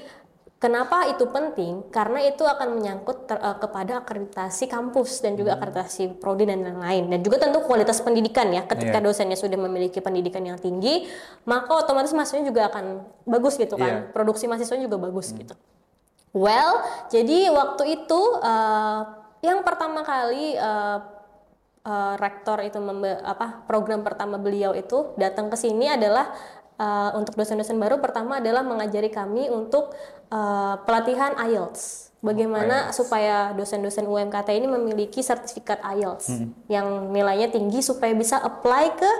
kenapa itu penting? Karena itu akan menyangkut ter, uh, kepada akreditasi kampus dan juga hmm. akreditasi prodi dan lain-lain dan juga tentu kualitas pendidikan ya. Ketika yeah. dosennya sudah memiliki pendidikan yang tinggi, maka otomatis mahasiswanya juga akan bagus gitu kan. Yeah. Produksi mahasiswanya juga bagus hmm. gitu. Well, jadi waktu itu uh, yang pertama kali uh, Uh, rektor itu membe- apa program pertama beliau itu datang ke sini adalah uh, untuk dosen-dosen baru pertama adalah mengajari kami untuk uh, pelatihan I E L T S. Bagaimana I E L T S. Supaya dosen-dosen U M K T ini memiliki sertifikat I E L T S hmm. yang nilainya tinggi supaya bisa apply ke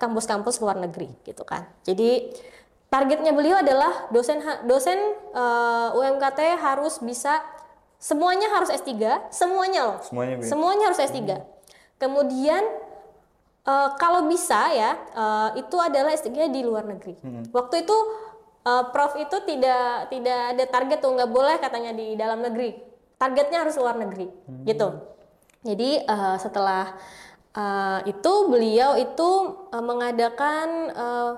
kampus-kampus luar negeri gitu kan. Jadi targetnya beliau adalah dosen ha- dosen uh, U M K T harus bisa semuanya harus S tiga, semuanya loh. Semuanya, semuanya harus S tiga. Hmm. Kemudian uh, kalau bisa ya uh, itu adalah S tiga di luar negeri. Hmm. Waktu itu uh, Prof itu tidak tidak ada target tuh nggak boleh katanya di dalam negeri. Targetnya harus luar negeri hmm. gitu. Jadi uh, setelah uh, itu beliau itu uh, mengadakan uh,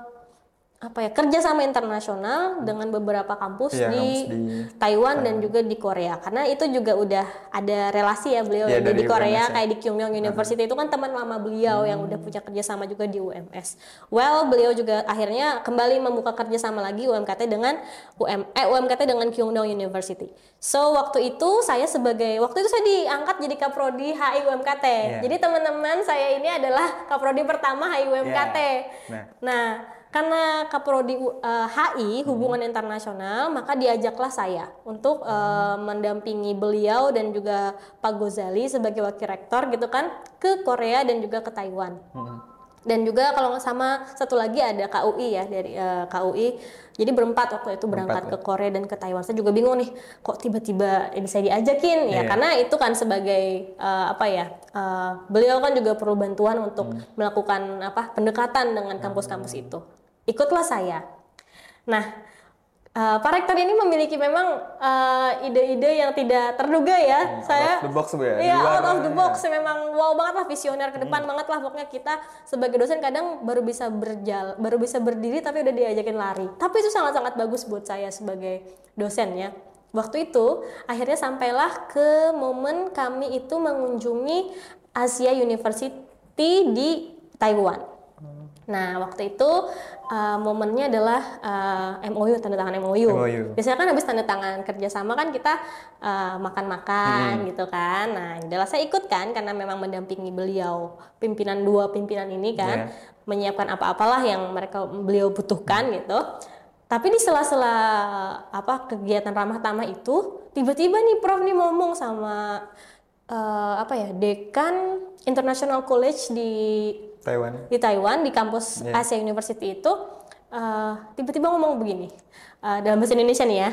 apa ya kerjasama internasional dengan beberapa kampus, ya, di, kampus di Taiwan uh, dan juga di Korea karena itu juga udah ada relasi ya beliau ya, di Korea U M S, ya. Kayak di Kyongdong University uh-huh. itu kan teman lama beliau hmm. yang udah punya kerjasama juga di U M S. Well beliau juga akhirnya kembali membuka kerjasama lagi U M K T dengan U M eh U M K T dengan Kyongdong University. So waktu itu saya sebagai waktu itu saya diangkat jadi Kaprodi H I U M K T. Yeah. Jadi teman-teman saya ini adalah Kaprodi pertama H I U M K T. Yeah. Nah, nah karena Kaprodi uh, H I Hubungan hmm. Internasional maka diajaklah saya untuk uh, mendampingi beliau dan juga Pak Gozali sebagai wakil rektor gitu kan ke Korea dan juga ke Taiwan hmm. dan juga kalau nggak sama satu lagi ada K U I ya dari uh, K U I jadi berempat waktu itu berangkat berempat, ke Korea dan ke Taiwan. Saya juga bingung nih kok tiba-tiba ini saya diajakin ya yeah. karena itu kan sebagai uh, apa ya uh, beliau kan juga perlu bantuan untuk hmm. melakukan apa pendekatan dengan kampus-kampus hmm. itu. Ikutlah saya. Nah, uh, Pak Rektor ini memiliki memang uh, ide-ide yang tidak terduga ya. Hmm, saya out of the box ya. Iya, out of the box. Ya. Memang wow banget lah, visioner ke depan hmm. banget lah. Pokoknya kita sebagai dosen kadang baru bisa berjalan, baru bisa berdiri tapi udah diajakin lari. Tapi itu sangat-sangat bagus buat saya sebagai dosen ya. Waktu itu akhirnya sampailah ke momen kami itu mengunjungi Asia University di Taiwan. Nah, waktu itu uh, momennya adalah uh, M O U, tanda tangan M O U. M O U. Biasanya kan habis tanda tangan kerjasama kan kita uh, makan-makan hmm. gitu kan. Nah, adalah saya ikut kan karena memang mendampingi beliau, pimpinan dua pimpinan ini kan, yeah. menyiapkan apa-apalah yang mereka beliau butuhkan hmm. gitu. Tapi di sela-sela apa kegiatan ramah tamah itu, tiba-tiba nih Prof nih ngomong sama uh, apa ya, dekan International College di Taiwan. Di Taiwan di kampus yeah. Asia University itu uh, tiba-tiba ngomong begini uh, dalam bahasa Indonesia nih ya.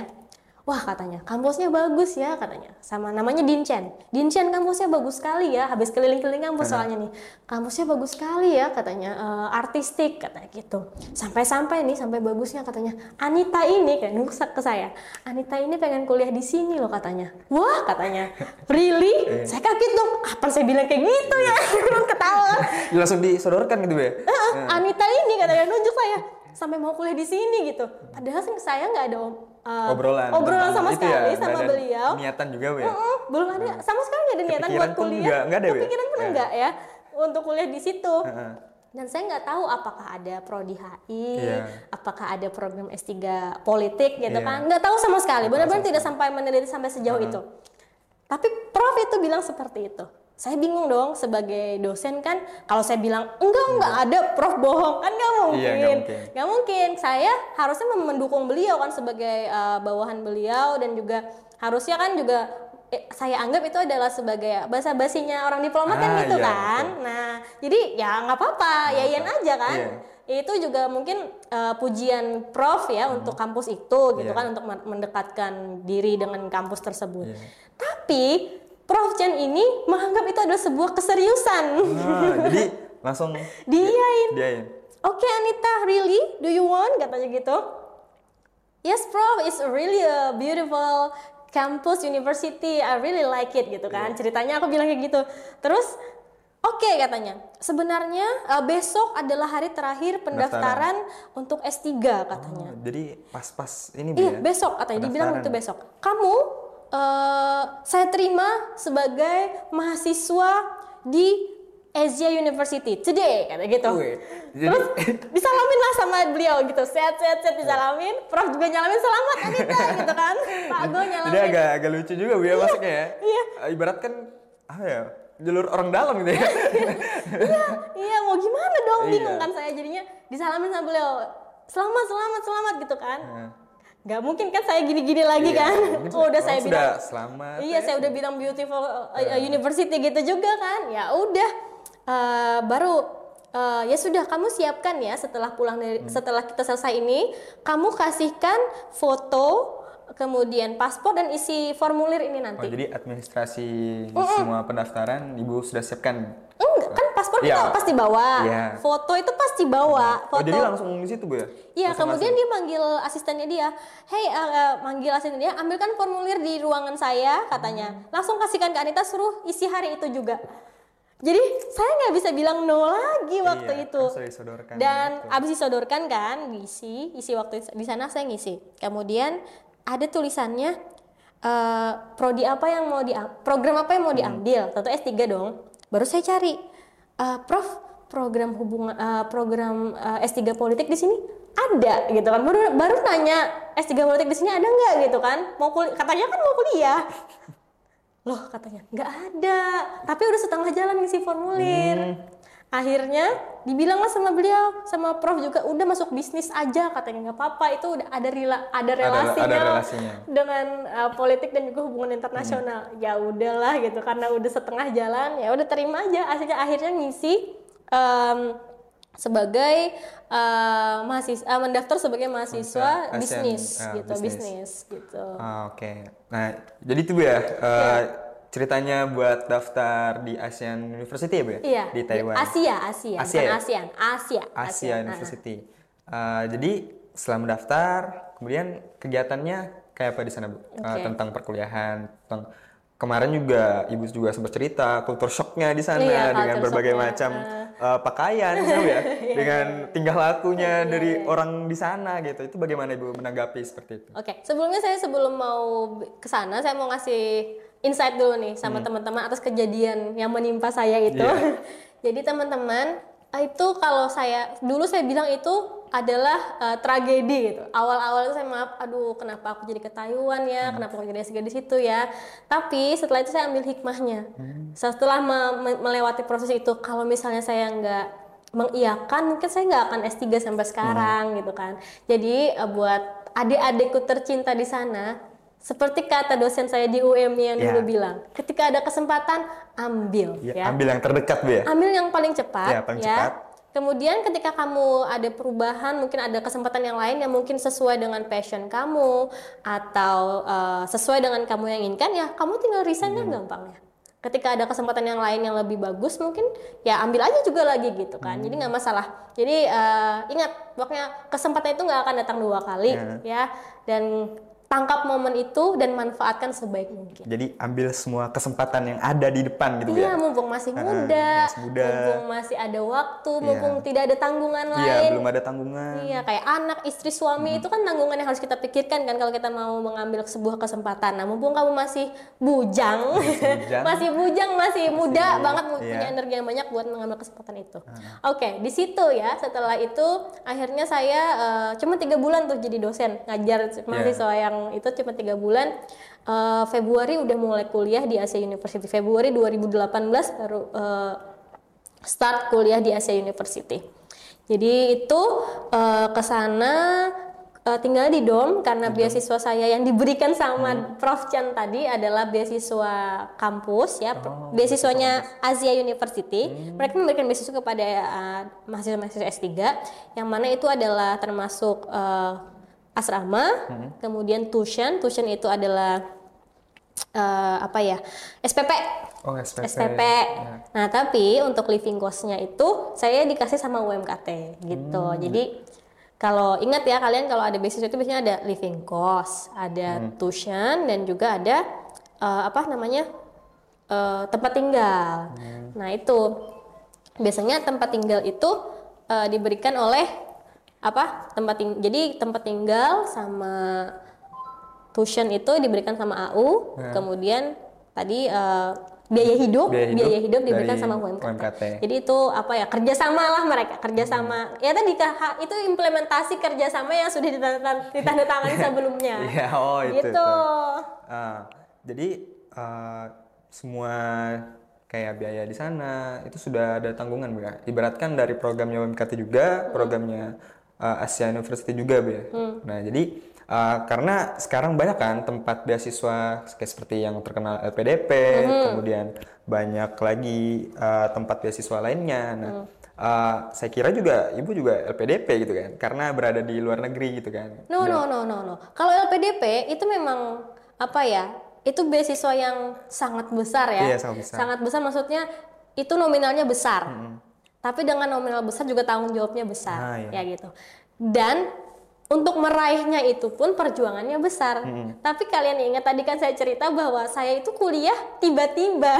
Wah katanya, kampusnya bagus ya katanya. Sama namanya Dinchen. Dinchen kampusnya bagus sekali ya. Habis keliling-keliling kampus soalnya nih. Kampusnya bagus sekali ya katanya. E, artistik katanya gitu. Sampai-sampai nih, sampai bagusnya katanya. Anita ini kayak nungsak ke saya. Anita ini pengen kuliah di sini loh katanya. Wah katanya. Really? Saya kaget dong. Apa saya bilang kayak gitu ya? Ketawa. Langsung disodorkan gitu ya. Anita ini katanya nunjuk saya. Sampai mau kuliah di sini gitu. Padahal saya nggak ada uh, obrolan, obrolan sama sekali ya, sama beliau. Niatan juga ya? Uh-uh, belum ada, uh. sama sekali nggak ada niatan kepikiran buat kuliah. Enggak, enggak ada, kepikiran pun enggak ya untuk kuliah di situ. Uh-huh. Dan saya nggak tahu apakah ada prodi H I, yeah. apakah ada program S tiga politik gitu yeah. kan? Nggak tahu sama sekali. Benar-benar tidak sampai meneliti sampai sejauh uh-huh. itu. Tapi Prof itu bilang seperti itu. Saya bingung dong sebagai dosen kan, kalau saya bilang enggak enggak ada Prof bohong kan nggak mungkin, iya, nggak mungkin. Nggak mungkin. Saya harusnya mendukung beliau kan sebagai uh, bawahan beliau dan juga harusnya kan juga eh, saya anggap itu adalah sebagai bahasa basinya orang diplomat ah, kan gitu iya, kan. Betul. Nah jadi ya nggak apa-apa, nah, yayan apa. aja kan. Iya. Itu juga mungkin uh, pujian Prof ya hmm. untuk kampus itu gitu yeah. kan untuk mendekatkan diri dengan kampus tersebut. Yeah. Tapi Prof Chen ini menganggap itu adalah sebuah keseriusan. Nah, jadi langsung diain. diain. Oke okay, Anita, really? Do you want? Katanya gitu. Yes, Prof, it's really a beautiful campus university. I really like it gitu kan. Yeah. Ceritanya aku bilang kayak gitu. Terus oke okay, katanya. Sebenarnya uh, besok adalah hari terakhir pendaftaran Daftaran. untuk S tiga katanya. Oh, jadi pas-pas ini Iya, besok katanya. Dibilang itu besok. Kamu uh, saya terima sebagai mahasiswa di Asia University today katanya gitu. Uwe, jadi, terus disalamin lah sama beliau gitu. Sehat-sehat sehat disalamin. Prof juga nyalamin selamat Anita gitu kan. Pak Go nyalamin. Dia agak agak lucu juga Bu ya masuknya ya. Iya. Ibarat kan ah ya jalur orang dalam gitu ya. Iya, iya mau gimana dong bingung iya. kan saya jadinya disalamin sama beliau. Selamat, selamat, selamat gitu kan. Nah. Gak mungkin kan saya gini-gini lagi iya, kan. Oh, udah saya bilang selamat. Iya, saya udah bilang beautiful uh, university gitu juga kan. Ya udah uh, baru uh, ya sudah kamu siapkan ya setelah pulang dari hmm. setelah kita selesai ini, kamu kasihkan foto kemudian paspor dan isi formulir ini nanti. Oh, jadi administrasi Mm-mm. semua pendaftaran Ibu sudah siapkan? Enggak, kan paspor kita ya. pasti bawa, ya. foto itu pasti bawa. Foto. Oh jadi langsung di situ Bu ya? Iya, kemudian dia manggil asistennya dia, hey uh, uh, manggil asistennya dia, ambilkan formulir di ruangan saya katanya, hmm. langsung kasihkan ke Anita suruh isi hari itu juga. Jadi saya nggak bisa bilang no lagi waktu iya, itu. Dan gitu. Abis disodorkan kan, isi, isi waktu di sana saya ngisi. Kemudian ada tulisannya uh, prodi apa yang mau di program apa yang mau diambil, tentu S tiga dong. Baru saya cari, uh, Prof program hubungan uh, program uh, S tiga politik di sini ada gitu kan. Baru baru nanya S tiga politik di sini ada nggak gitu kan? Mau kuliah, katanya kan mau kuliah. Loh katanya nggak ada, tapi udah setengah jalan ngisi formulir. Hmm. Akhirnya dibilanglah sama beliau, sama Prof juga udah masuk bisnis aja katanya nggak apa-apa itu udah ada rela ada relasinya, ada, ada relasinya. dengan uh, politik dan juga hubungan internasional. Hmm. Ya udahlah gitu karena udah setengah jalan ya udah terima aja. Akhirnya akhirnya ngisi um, sebagai uh, mahasiswa uh, mendaftar sebagai mahasiswa Asia, bisnis Asian, uh, gitu bisnis, bisnis gitu. Oh, Oke. Okay. Nah jadi itu ya. Uh, yeah. Ceritanya buat daftar di Asia University ya Bu ya? Iya, di Taiwan. Asia, Asia, Asia, ya? ASEAN, Asia, Asia University. Uh-huh. Uh, jadi setelah mendaftar, kemudian kegiatannya kayak apa di sana Bu? Okay. Uh, tentang perkuliahan, tentang kemarin juga Ibu juga sempat cerita kultur shocknya di sana iya, dengan berbagai shocknya. macam uh, pakaian Bu ya, dengan tingkah lakunya dari orang di sana gitu. Itu bagaimana Ibu menanggapi seperti itu? Oke, okay. Sebelumnya saya sebelum mau ke sana saya mau ngasih insight dulu nih sama hmm. teman-teman atas kejadian yang menimpa saya itu. Yeah. Jadi teman-teman, itu kalau saya dulu saya bilang itu adalah uh, tragedi gitu. Awal-awal saya maaf, aduh kenapa aku jadi ke Taiwan ya, hmm. kenapa aku jadi S tiga di situ ya. Tapi setelah itu saya ambil hikmahnya. Hmm. Setelah me- melewati proses itu, kalau misalnya saya nggak mengiyakan, mungkin saya nggak akan S tiga sampai sekarang hmm. gitu kan. Jadi uh, buat adik-adikku tercinta di sana. Seperti kata dosen saya di U M Y yang yeah. dulu bilang, ketika ada kesempatan ambil, yeah, ya. ambil yang terdekat, Bu ya. Ambil yang paling cepat, yeah, paling ya. Cepat. Kemudian ketika kamu ada perubahan, mungkin ada kesempatan yang lain yang mungkin sesuai dengan passion kamu atau uh, sesuai dengan kamu yang inginkan, ya kamu tinggal resign kan hmm. gampangnya. Ketika ada kesempatan yang lain yang lebih bagus mungkin, ya ambil aja juga lagi gitu kan. Hmm. Jadi nggak masalah. Jadi uh, ingat, pokoknya kesempatan itu nggak akan datang dua kali yeah. ya. Dan tangkap momen itu dan manfaatkan sebaik mungkin. Jadi ambil semua kesempatan yang ada di depan gitu ya. Iya, mumpung masih muda, masih muda, mumpung masih ada waktu, iya. mumpung tidak ada tanggungan iya, lain. Iya, belum ada tanggungan. Iya, kayak anak, istri, suami hmm. itu kan tanggungan yang harus kita pikirkan kan kalau kita mau mengambil sebuah kesempatan. Nah, mumpung kamu masih bujang, masih bujang, masih, bujang, masih, masih muda iya. banget iya. punya energi yang banyak buat mengambil kesempatan itu. Hmm. Oke, okay, di situ ya. Setelah itu akhirnya saya uh, cuma tiga bulan tuh jadi dosen, ngajar mahasiswa yeah. yang itu cuma tiga bulan. uh, Februari udah mulai kuliah di Asia University. Februari dua ribu delapan belas baru uh, start kuliah di Asia University. Jadi itu uh, kesana uh, tinggal di dorm karena hmm. beasiswa saya yang diberikan sama hmm. Prof Chan tadi adalah beasiswa kampus ya, oh, beasiswanya beasiswa. Asia University. Hmm. Mereka memberikan beasiswa kepada uh, mahasiswa-mahasiswa S tiga yang mana itu adalah termasuk uh, asrama, hmm. kemudian tuition, tuition itu adalah uh, apa ya, S P P, oh, S P P. S P P. Ya. Nah tapi untuk living cost-nya itu saya dikasih sama U M K T gitu. Hmm. Jadi kalau ingat ya kalian kalau ada beasiswa itu biasanya ada living cost, ada hmm. tuition dan juga ada uh, apa namanya uh, tempat tinggal. Hmm. Nah itu biasanya tempat tinggal itu uh, diberikan oleh apa tempat ting- jadi tempat tinggal sama tuition itu diberikan sama A U hmm. kemudian tadi uh, biaya hidup biaya hidup, biaya hidup diberikan sama U M K T. Jadi itu apa ya kerjasama lah mereka kerjasama hmm. ya tadi itu implementasi kerjasama yang sudah ditandatangani sebelumnya ya, oh, itu, gitu itu. Uh, jadi uh, semua kayak biaya di sana itu sudah ada tanggungan ya ibaratkan dari programnya U M K T juga hmm. programnya Asia University juga Bu ya. Hmm. Nah, jadi uh, karena sekarang banyak kan tempat beasiswa kayak seperti yang terkenal L P D P, hmm. kemudian banyak lagi uh, tempat beasiswa lainnya. Nah, hmm. uh, saya kira juga Ibu juga L P D P gitu kan karena berada di luar negeri gitu kan. No, no, no, no, no. Kalau L P D P itu memang apa ya? Itu beasiswa yang sangat besar ya. Iya, sangat besar. Sangat besar maksudnya itu nominalnya besar. Hmm. Tapi dengan nominal besar juga tanggung jawabnya besar, ah, iya. ya gitu. Dan untuk meraihnya itu pun perjuangannya besar. Hmm. Tapi kalian ingat tadi kan saya cerita bahwa saya itu kuliah tiba-tiba,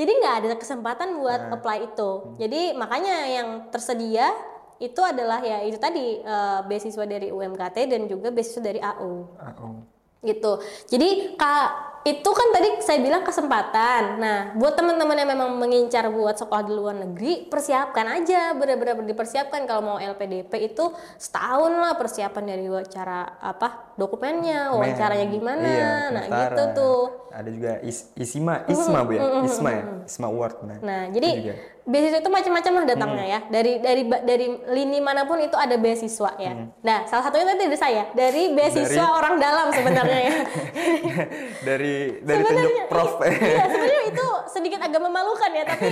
jadi nggak ada kesempatan buat nah. apply itu. Hmm. Jadi makanya yang tersedia itu adalah ya itu tadi uh, beasiswa dari U M K T dan juga beasiswa dari A U. A U. Gitu. Jadi kak. Itu kan tadi saya bilang kesempatan. Nah, buat teman-teman yang memang mengincar buat sekolah di luar negeri, persiapkan aja, benar-benar dipersiapkan kalau mau L P D P itu setahun lah persiapan dari wawancara apa dokumennya, wawancaranya gimana, iya, nah gitu tuh. Ada juga is, isma, isma bu ya, isma ya, isma award. Nah, nah jadi beasiswa itu macam-macam lah datangnya hmm. ya. Dari dari dari lini manapun itu ada beasiswa ya. Hmm. Nah, salah satunya tadi dari saya, dari beasiswa dari... orang dalam sebenarnya ya. dari dari sebenarnya, tunjuk prof. Iya, sebenarnya itu sedikit agak memalukan ya, tapi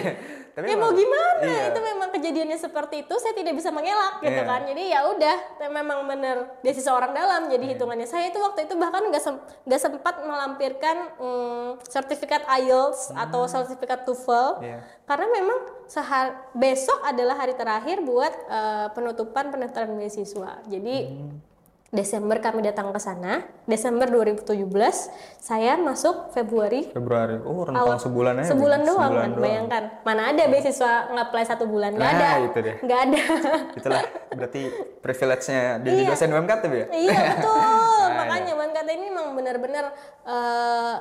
tapi ya mau gimana? Iya. Itu memang kejadiannya seperti itu, saya tidak bisa mengelak gitu yeah. kan. Jadi ya udah, memang benar beasiswa orang dalam. Jadi yeah. hitungannya saya itu waktu itu bahkan nggak sem- nggak sempat melampirkan mm, sertifikat I E L T S hmm. atau sertifikat TOEFL yeah. karena memang sehar- besok adalah hari terakhir buat uh, penutupan pendaftaran beasiswa. Jadi hmm. Desember kami datang ke sana, Desember dua ribu tujuh belas, saya masuk Februari. Februari, oh rentang sebulan aja. Sebulan doang kan, bayangkan. Mana ada beasiswa nge-apply satu bulan, nggak nah, ada. Itu deh. Nggak ada. Itulah, berarti privilege-nya di dosen U M K T ya? Iya, betul. Nah, makanya U M K T ini memang benar-benar uh,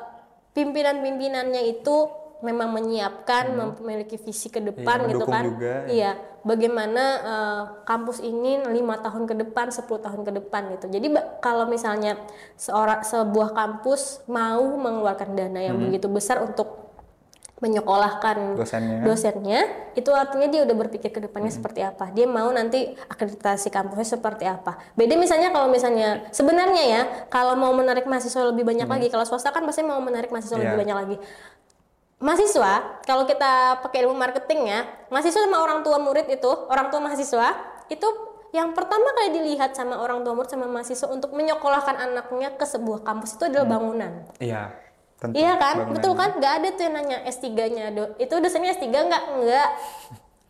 pimpinan-pimpinannya itu memang menyiapkan, hmm. memiliki visi ke depan iya, gitu kan. Juga, iya. iya. Bagaimana uh, kampus ini lima tahun ke depan, sepuluh tahun ke depan gitu. Jadi ba- kalau misalnya seorang sebuah kampus mau mengeluarkan dana yang hmm. begitu besar untuk menyekolahkan dosennya. dosennya, itu artinya dia udah berpikir ke depannya hmm. seperti apa. Dia mau nanti akreditasi kampusnya seperti apa. Beda misalnya kalau misalnya sebenarnya ya, kalau mau menarik mahasiswa lebih banyak hmm. lagi, kalau swasta kan pasti mau menarik mahasiswa yeah. lebih banyak lagi. mahasiswa, kalau kita pakai ilmu marketing ya, mahasiswa sama orang tua murid itu, orang tua mahasiswa itu yang pertama kali dilihat sama orang tua murid sama mahasiswa untuk menyekolahkan anaknya ke sebuah kampus itu adalah bangunan. Iya, tentu. Iya kan, bangunan. Betul kan? Gak ada tuh yang nanya S tiga-nya, do, itu dosennya S tiga nggak? Nggak.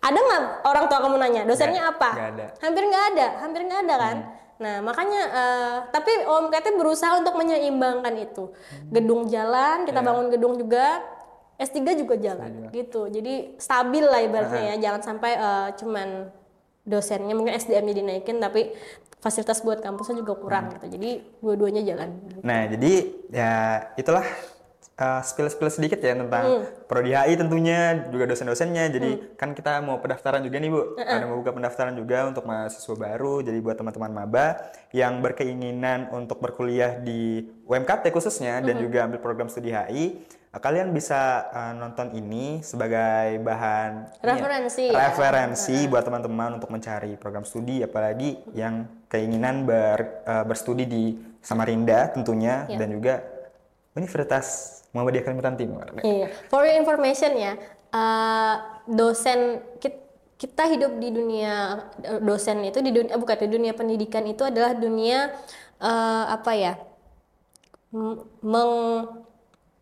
Ada nggak orang tua kamu nanya dosennya gak, apa? Gak ada. Hampir nggak ada, hampir nggak ada kan? Hmm. Nah makanya, uh, tapi U M K T berusaha untuk menyeimbangkan itu. Gedung jalan, kita yeah. bangun gedung juga, S tiga juga jalan, S tiga. Gitu. Jadi stabil lah ibaratnya uh-huh. ya, jangan sampai uh, cuman dosennya mungkin S D M-nya dinaikin, tapi fasilitas buat kampusnya juga kurang hmm. gitu. Jadi dua-duanya jalan. Nah jadi ya itulah uh, spill-spill sedikit ya tentang hmm. Prodi H I tentunya, juga dosen-dosennya. Jadi hmm. kan kita mau pendaftaran juga nih Bu, uh-uh. ada mau buka pendaftaran juga untuk mahasiswa baru. Jadi buat teman-teman maba yang berkeinginan untuk berkuliah di U M K T khususnya dan uh-huh. juga ambil program studi H I, kalian bisa uh, nonton ini sebagai bahan referensi, ya, ya. referensi uh-huh. buat teman-teman untuk mencari program studi, apalagi yang keinginan ber, uh, berstudi di Samarinda tentunya yeah. dan juga Universitas Muhammadiyah Kalimantan Timur. Iya, for your information ya, uh, dosen kita hidup di dunia dosen itu di dunia bukan di dunia pendidikan itu adalah dunia uh, apa ya meng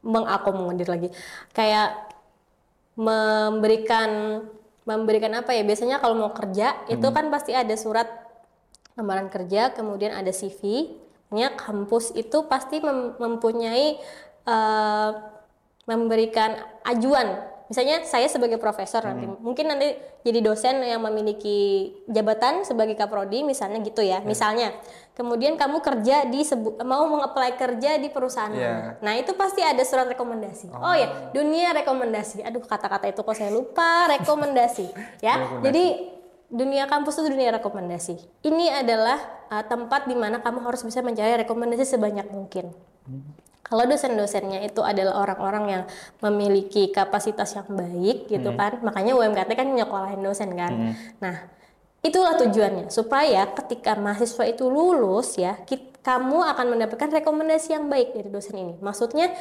mengakomodir lagi kayak memberikan memberikan apa ya biasanya kalau mau kerja hmm. itu kan pasti ada surat lamaran kerja kemudian ada C V-nya kampus itu pasti mem- mempunyai Uh, memberikan ajuan, misalnya saya sebagai profesor hmm. nanti mungkin nanti jadi dosen yang memiliki jabatan sebagai kaprodi misalnya gitu ya, hmm. misalnya kemudian kamu kerja di sebu- mau meng-apply kerja di perusahaan, yeah. nah itu pasti ada surat rekomendasi. Oh, oh ya, dunia rekomendasi, aduh kata-kata itu kok saya lupa rekomendasi ya, rekomendasi. Jadi dunia kampus itu dunia rekomendasi. Ini adalah uh, tempat di mana kamu harus bisa mencari rekomendasi sebanyak mungkin. Hmm. Kalau dosen-dosennya itu adalah orang-orang yang memiliki kapasitas yang baik gitu hmm. kan, makanya U M K T kan nyekolahin dosen kan. Hmm. Nah, itulah tujuannya supaya ketika mahasiswa itu lulus ya, kita, kamu akan mendapatkan rekomendasi yang baik dari dosen ini. Maksudnya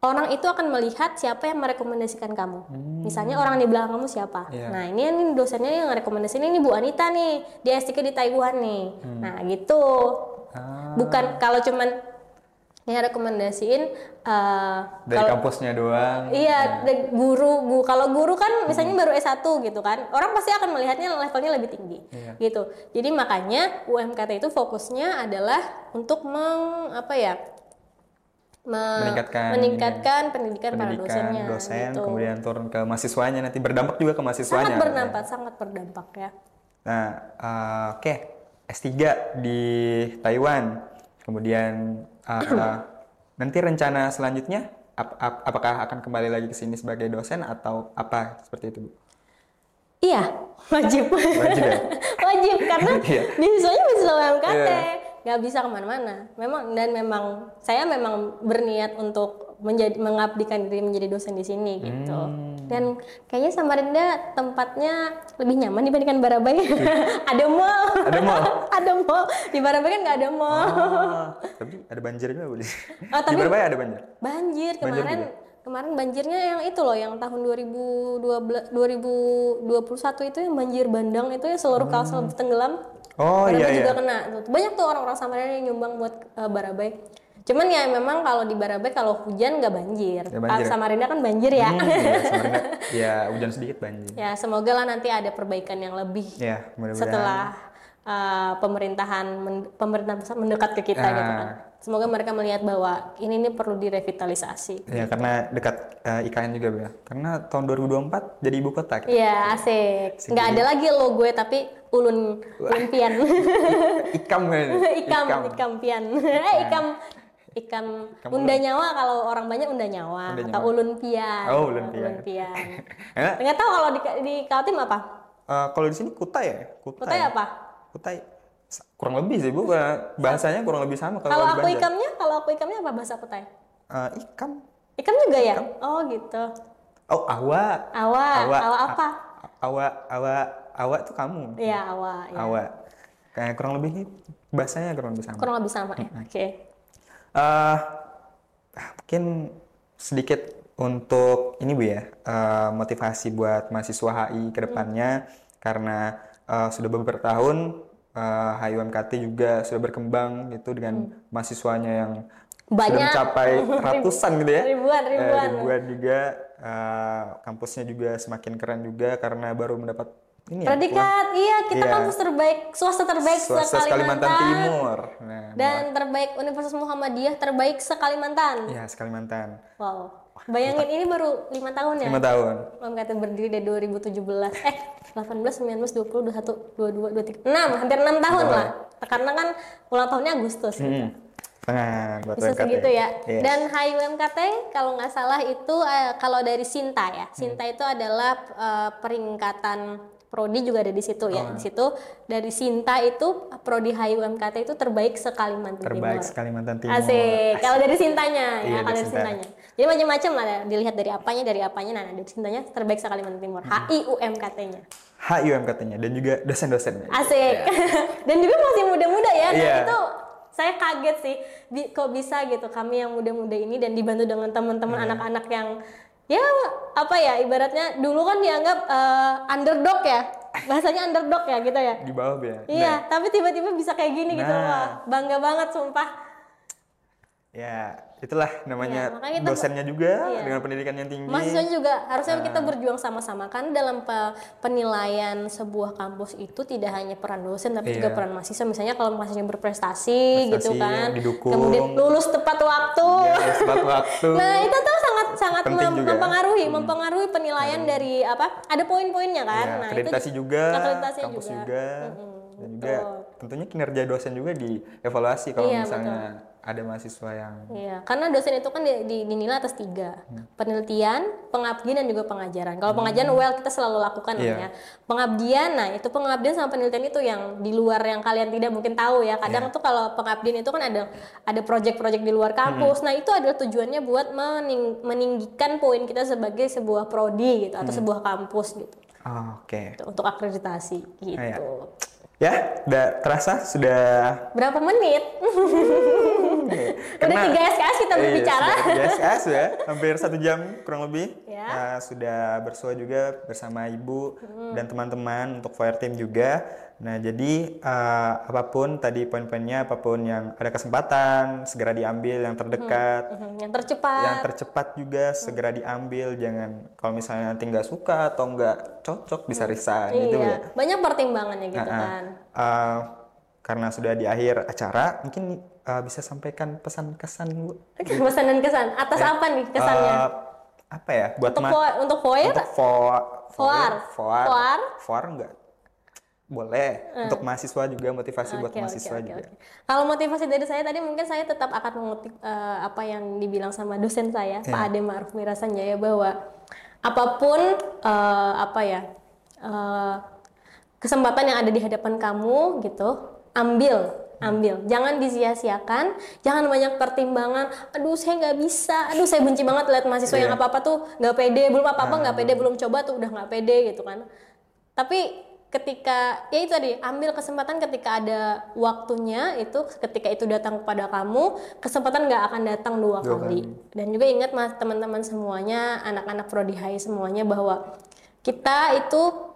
orang itu akan melihat siapa yang merekomendasikan kamu. Hmm. Misalnya orang di belakang kamu siapa. Yeah. Nah ini nih dosennya yang rekomendasikan ini Bu Anita nih, dia S tiga di Taiwan nih. Hmm. Nah gitu. Ah. Bukan kalau cuman yang rekomendasiin uh, dari kalau, kampusnya doang. Iya, ya. guru, bu. Kalau guru kan misalnya hmm. baru S satu gitu kan. Orang pasti akan melihatnya levelnya lebih tinggi. Iya. Gitu. Jadi makanya U M K T itu fokusnya adalah untuk meng apa ya? Me- meningkatkan meningkatkan ya, pendidikan, pendidikan para dosennya. Dosen, gitu. Kemudian turun ke mahasiswanya nanti berdampak juga ke mahasiswanya. Sangat berdampak, ya. sangat berdampak ya. Nah, uh, oke. Okay. S tiga di Taiwan. Kemudian Uh, uh, nanti rencana selanjutnya ap- ap- apakah akan kembali lagi ke sini sebagai dosen atau apa seperti itu Bu? Iya, wajib. Wajib ya? Wajib karena mahasiswanya mahasiswa U M K T, nggak bisa kemana-mana. Memang dan memang saya memang berniat untuk menjadi mengabdikan diri menjadi dosen di sini gitu. Hmm. Dan kayaknya Samarinda tempatnya lebih nyaman dibandingkan Barabai. Ada mall. Ada mall. Ada mall. Di Barabai kan nggak ada mall. Oh, tapi ada banjir juga Bu. Oh, di Barabai ada banjir. Banjir kemarin. Banjir Kemarin banjirnya yang itu loh, yang tahun dua ribu dua belas, dua ribu dua puluh satu itu yang banjir bandang itu ya seluruh hmm. Kalsel tenggelam. Oh Barabai iya iya. juga kena. Banyak tuh orang-orang Samarinda yang nyumbang buat uh, Barabai. Cuman ya memang kalau di Barabai kalau hujan nggak banjir. Ya, banjir. Samarinda kan banjir ya. Hmm, ya Samarinda ya hujan sedikit banjir. Ya semoga lah nanti ada perbaikan yang lebih ya, setelah uh, pemerintahan men- pemerintah mendekat ke kita ah. gitu kan. Semoga mereka melihat bahwa ini ini perlu direvitalisasi. Ya gitu. Karena dekat uh, I K N juga ya. Karena tahun dua ribu dua puluh empat jadi ibu kota. Iya gitu. Asik. Sik nggak ada lagi lo gue tapi ulun ulun pian. ikam kan. Ikam ikam pian. Eh ikam ikam unda nyawa kalau orang banyak unda nyawa unda atau nyawa. Ulun pian. Oh ulun pian. Ulun pian. Nggak tahu kalau di di Kaltim apa? Uh, kalau di sini Kutai ya. Kutai, Kutai apa? Kutai. Kurang lebih sih Bu, bahasanya kurang lebih sama kalau aku Banjar. Ikamnya, kalau aku ikamnya apa bahasa Kutai? Uh, ikam. Ikam juga ya? Ikam. Oh gitu. Oh awa. Awa. Awa, awa apa? Awa, awa, awa itu kamu. Iya awa. Ya. Awa. Kayak kurang lebih nih bahasanya kurang lebih sama. Kurang lebih sama ya. Oke. Okay. Uh, mungkin sedikit Untuk ini Bu ya, uh, motivasi buat mahasiswa H I ke depannya, hmm. karena uh, sudah beberapa tahun uh, H I U M K T juga sudah berkembang gitu dengan hmm. mahasiswanya yang banyak, sudah mencapai ratusan gitu ya. Ribuan, ribuan. Uh, ribuan juga, uh, kampusnya juga semakin keren juga karena baru mendapat ini predikat, ya, iya kita iya. kampus terbaik, swasta terbaik swasta se-Kalimantan Timur, nah, dan malah. terbaik Universitas Muhammadiyah terbaik se-Kalimantan. Iya, se-Kalimantan. Wow. Bayangin ini baru lima tahun ya? lima tahun. U M K T berdiri dari dua ribu tujuh belas. Eh, delapan belas, sembilan belas, dua puluh, dua puluh satu, dua puluh dua, dua puluh tiga. enam, hampir enam tahun lah. Karena kan ulang tahunnya Agustus. Hmm. Tengah buat U M K T. Segitu ya. Yes. Dan H I U M K T kalau nggak salah itu uh, kalau dari Sinta ya. Sinta hmm. itu adalah uh, peringkatan Prodi juga ada di situ oh. ya. Di situ dari Sinta itu Prodi H I U M K T itu terbaik se-Kalimantan Timur. Terbaik se-Kalimantan Timur. Asik. Asik. Kalau dari Sintanya ya, iya, kalau dari Sinta. Sintanya. Jadi macam-macam lah dilihat dari apanya, dari apanya nah, nah dari Sintanya terbaik se-Kalimantan Timur. Hmm. H I U M K T-nya. H I U M K T-nya dan juga dosen-dosennya. Asik. Ya. Dan juga masih muda-muda ya. Yeah. Nah, itu saya kaget sih kok bisa gitu kami yang muda-muda ini dan dibantu dengan teman-teman hmm. anak-anak yang ya apa ya ibaratnya dulu kan dianggap uh, underdog ya bahasanya underdog ya gitu ya di bawah ya iya nah. Tapi tiba-tiba bisa kayak gini nah. gitu wah bangga banget sumpah ya itulah namanya ya, dosennya kita, juga iya. dengan pendidikan yang tinggi mahasiswanya juga harusnya uh. kita berjuang sama-sama kan dalam penilaian sebuah kampus itu tidak hanya peran dosen tapi iya. juga peran mahasiswa misalnya kalau mahasiswanya berprestasi Prestasi, gitu kan didukung. Kemudian lulus tepat waktu ya, tepat waktu nah itu tuh sangat mem- mempengaruhi hmm. mempengaruhi penilaian hmm. dari apa ada poin-poinnya kan ya, nah akreditasi itu juga kampus juga, juga. Hmm, dan betul. Juga tentunya kinerja dosen juga dievaluasi kalau iya, misalnya betul. Ada mahasiswa yang iya karena dosen itu kan dinilai atas tiga hmm. penelitian pengabdian dan juga pengajaran kalau pengajaran hmm. well kita selalu lakukan yeah. ya pengabdian nah itu pengabdian sama penelitian itu yang di luar yang kalian tidak mungkin tahu ya kadang yeah. tuh kalau pengabdian itu kan ada ada proyek-proyek di luar kampus hmm. nah itu adalah tujuannya buat mening, meninggikan poin kita sebagai sebuah prodi gitu atau hmm. sebuah kampus gitu oh, oke okay. untuk akreditasi gitu ah, ya. Ya, udah terasa sudah berapa menit? Udah tiga S K S kita berbicara. Iya, tiga S K S ya, hampir satu jam kurang lebih. Ya. Nah, sudah bersua juga bersama Ibu hmm. dan teman-teman untuk Voir Team juga. Nah, jadi uh, apapun tadi poin-poinnya, apapun yang ada kesempatan segera diambil yang terdekat, hmm. Hmm. yang tercepat, yang tercepat juga segera diambil. Jangan kalau misalnya nanti nggak suka atau nggak cocok bisa resign hmm. gitu iya. ya. Banyak pertimbangannya gitu uh-uh. kan. Uh, karena sudah di akhir acara, mungkin uh, bisa sampaikan pesan-kesan Bu. Pesan dan kesan. Atas ya. Apa nih kesannya? Uh, apa ya? Buat untuk ma- for, untuk Voir? Untuk Voir. Voir. Voir. Voir. Voir enggak? Boleh. Hmm. Untuk mahasiswa juga motivasi okay, buat mahasiswa okay, okay, juga. Okay. Kalau motivasi dari saya tadi mungkin saya tetap akan mengutip uh, apa yang dibilang sama dosen saya, yeah. Pak Ade Ma'ruf Mirasanjaya bahwa apapun uh, apa ya? Uh, kesempatan yang ada di hadapan kamu gitu ambil ambil jangan disia-siakan jangan banyak pertimbangan aduh saya nggak bisa aduh saya benci banget lihat mahasiswa yeah. yang apa apa tuh nggak pede belum apa apa nggak pede belum coba tuh udah nggak pede gitu kan tapi ketika ya itu tadi ambil kesempatan ketika ada waktunya itu ketika itu datang kepada kamu kesempatan nggak akan datang dua kali dan juga ingat mas teman-teman semuanya anak-anak Prodi H I semuanya bahwa kita itu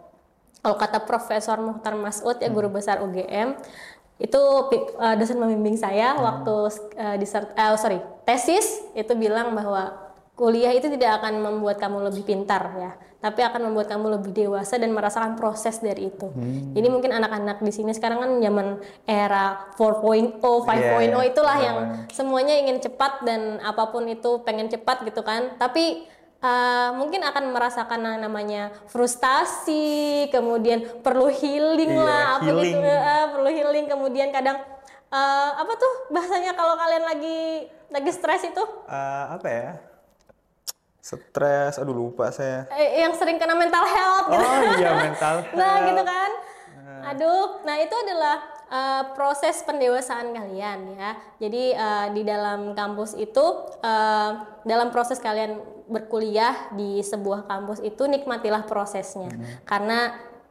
kalau kata Profesor Muhtar Mas'ud ya guru besar U G M itu uh, dosen membimbing saya hmm. waktu uh, disert, uh, sorry tesis itu bilang bahwa kuliah itu tidak akan membuat kamu lebih pintar ya tapi akan membuat kamu lebih dewasa dan merasakan proses dari itu. Hmm. Jadi mungkin anak-anak di sini sekarang kan zaman era empat titik nol, lima titik nol yeah, itulah yeah. yang semuanya ingin cepat dan apapun itu pengen cepat gitu kan tapi Uh, mungkin akan merasakan yang namanya frustasi, kemudian perlu healing yeah, lah, apa healing. Gitu, uh, perlu healing, kemudian kadang uh, apa tuh bahasanya kalau kalian lagi lagi stres itu? Uh, apa ya? Stres, aduh lupa saya. Eh, yang sering kena mental health. Gitu. Oh iya mental health. Nah gitu kan? Uh. Aduh, nah itu adalah Uh, proses pendewasaan kalian ya. Jadi uh, di dalam kampus itu uh, dalam proses kalian berkuliah di sebuah kampus itu nikmatilah prosesnya. Hmm. Karena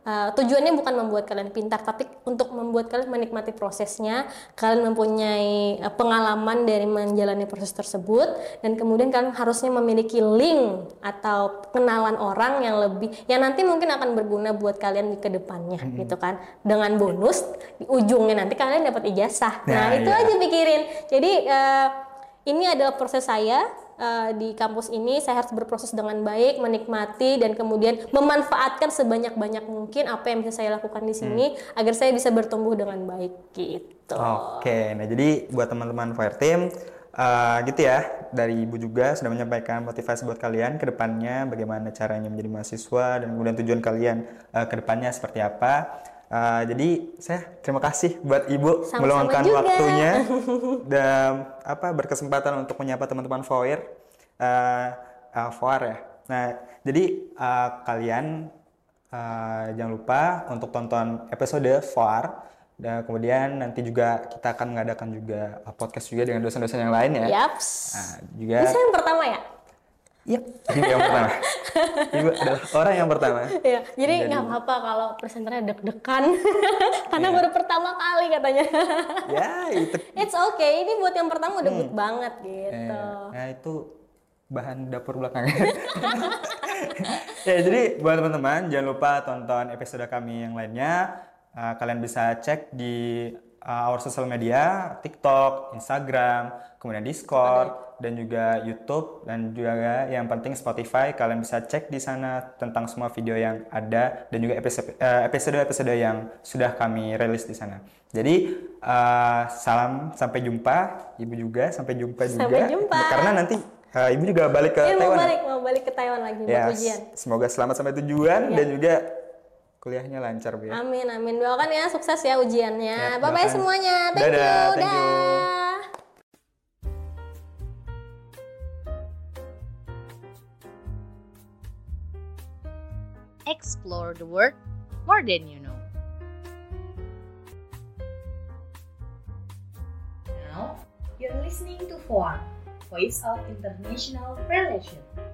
Uh, tujuannya bukan membuat kalian pintar, tapi untuk membuat kalian menikmati prosesnya, kalian mempunyai pengalaman dari menjalani proses tersebut, dan kemudian kalian harusnya memiliki link atau kenalan orang yang lebih, yang nanti mungkin akan berguna buat kalian di kedepannya, mm-hmm. gitu kan. Dengan bonus di ujungnya nanti kalian dapat ijazah. Nah, nah itu iya. aja pikirin. Jadi uh, ini adalah proses saya. Uh, di kampus ini saya harus berproses dengan baik, menikmati, dan kemudian memanfaatkan sebanyak-banyak mungkin apa yang bisa saya lakukan di sini hmm. agar saya bisa bertumbuh dengan baik gitu. Oke, nah jadi buat teman-teman Fire Team uh, gitu ya, dari Ibu juga sudah menyampaikan motivasi buat kalian ke depannya, bagaimana caranya menjadi mahasiswa dan kemudian tujuan kalian uh, ke depannya seperti apa. Uh, jadi saya terima kasih buat Ibu meluangkan waktunya dan apa berkesempatan untuk menyapa teman-teman Voir, uh, uh, Voir ya. Nah, jadi uh, kalian uh, jangan lupa untuk tonton episode Voir. Dan kemudian nanti juga kita akan mengadakan juga podcast juga dengan dosen-dosen yang lain ya. Yaps. Nah, juga. Bisa yang pertama ya. Iya, Ibu yang pertama. Ibu adalah orang yang pertama. Iya, jadi nggak apa-apa kalau presenternya deg-degan, karena yeah. baru pertama kali katanya. Ya, yeah, itu. It's okay, ini buat yang pertama udah good hmm. banget gitu. Yeah. Nah itu bahan dapur belakangnya. Ya, jadi buat teman-teman jangan lupa tonton episode kami yang lainnya. Uh, kalian bisa cek di uh, our social media, TikTok, Instagram, kemudian Discord. Okay. Dan juga YouTube dan juga yang penting Spotify, kalian bisa cek di sana tentang semua video yang ada dan juga episode-episode yang sudah kami rilis di sana. Jadi uh, salam sampai jumpa, Ibu juga sampai jumpa juga. Sampai jumpa. Karena nanti uh, Ibu juga balik ke ya, Taiwan. Mau balik, mau balik ke Taiwan lagi ya, buat ujian. Semoga selamat sampai tujuan ya. Dan juga kuliahnya lancar Bu. Amin amin. Doakan ya sukses ya ujiannya. Ya, bye bye semuanya. Thank Dadah, you. Thank Dah. you. Explore the world more than you know. Now, you're listening to Voir, Voice of International Relations.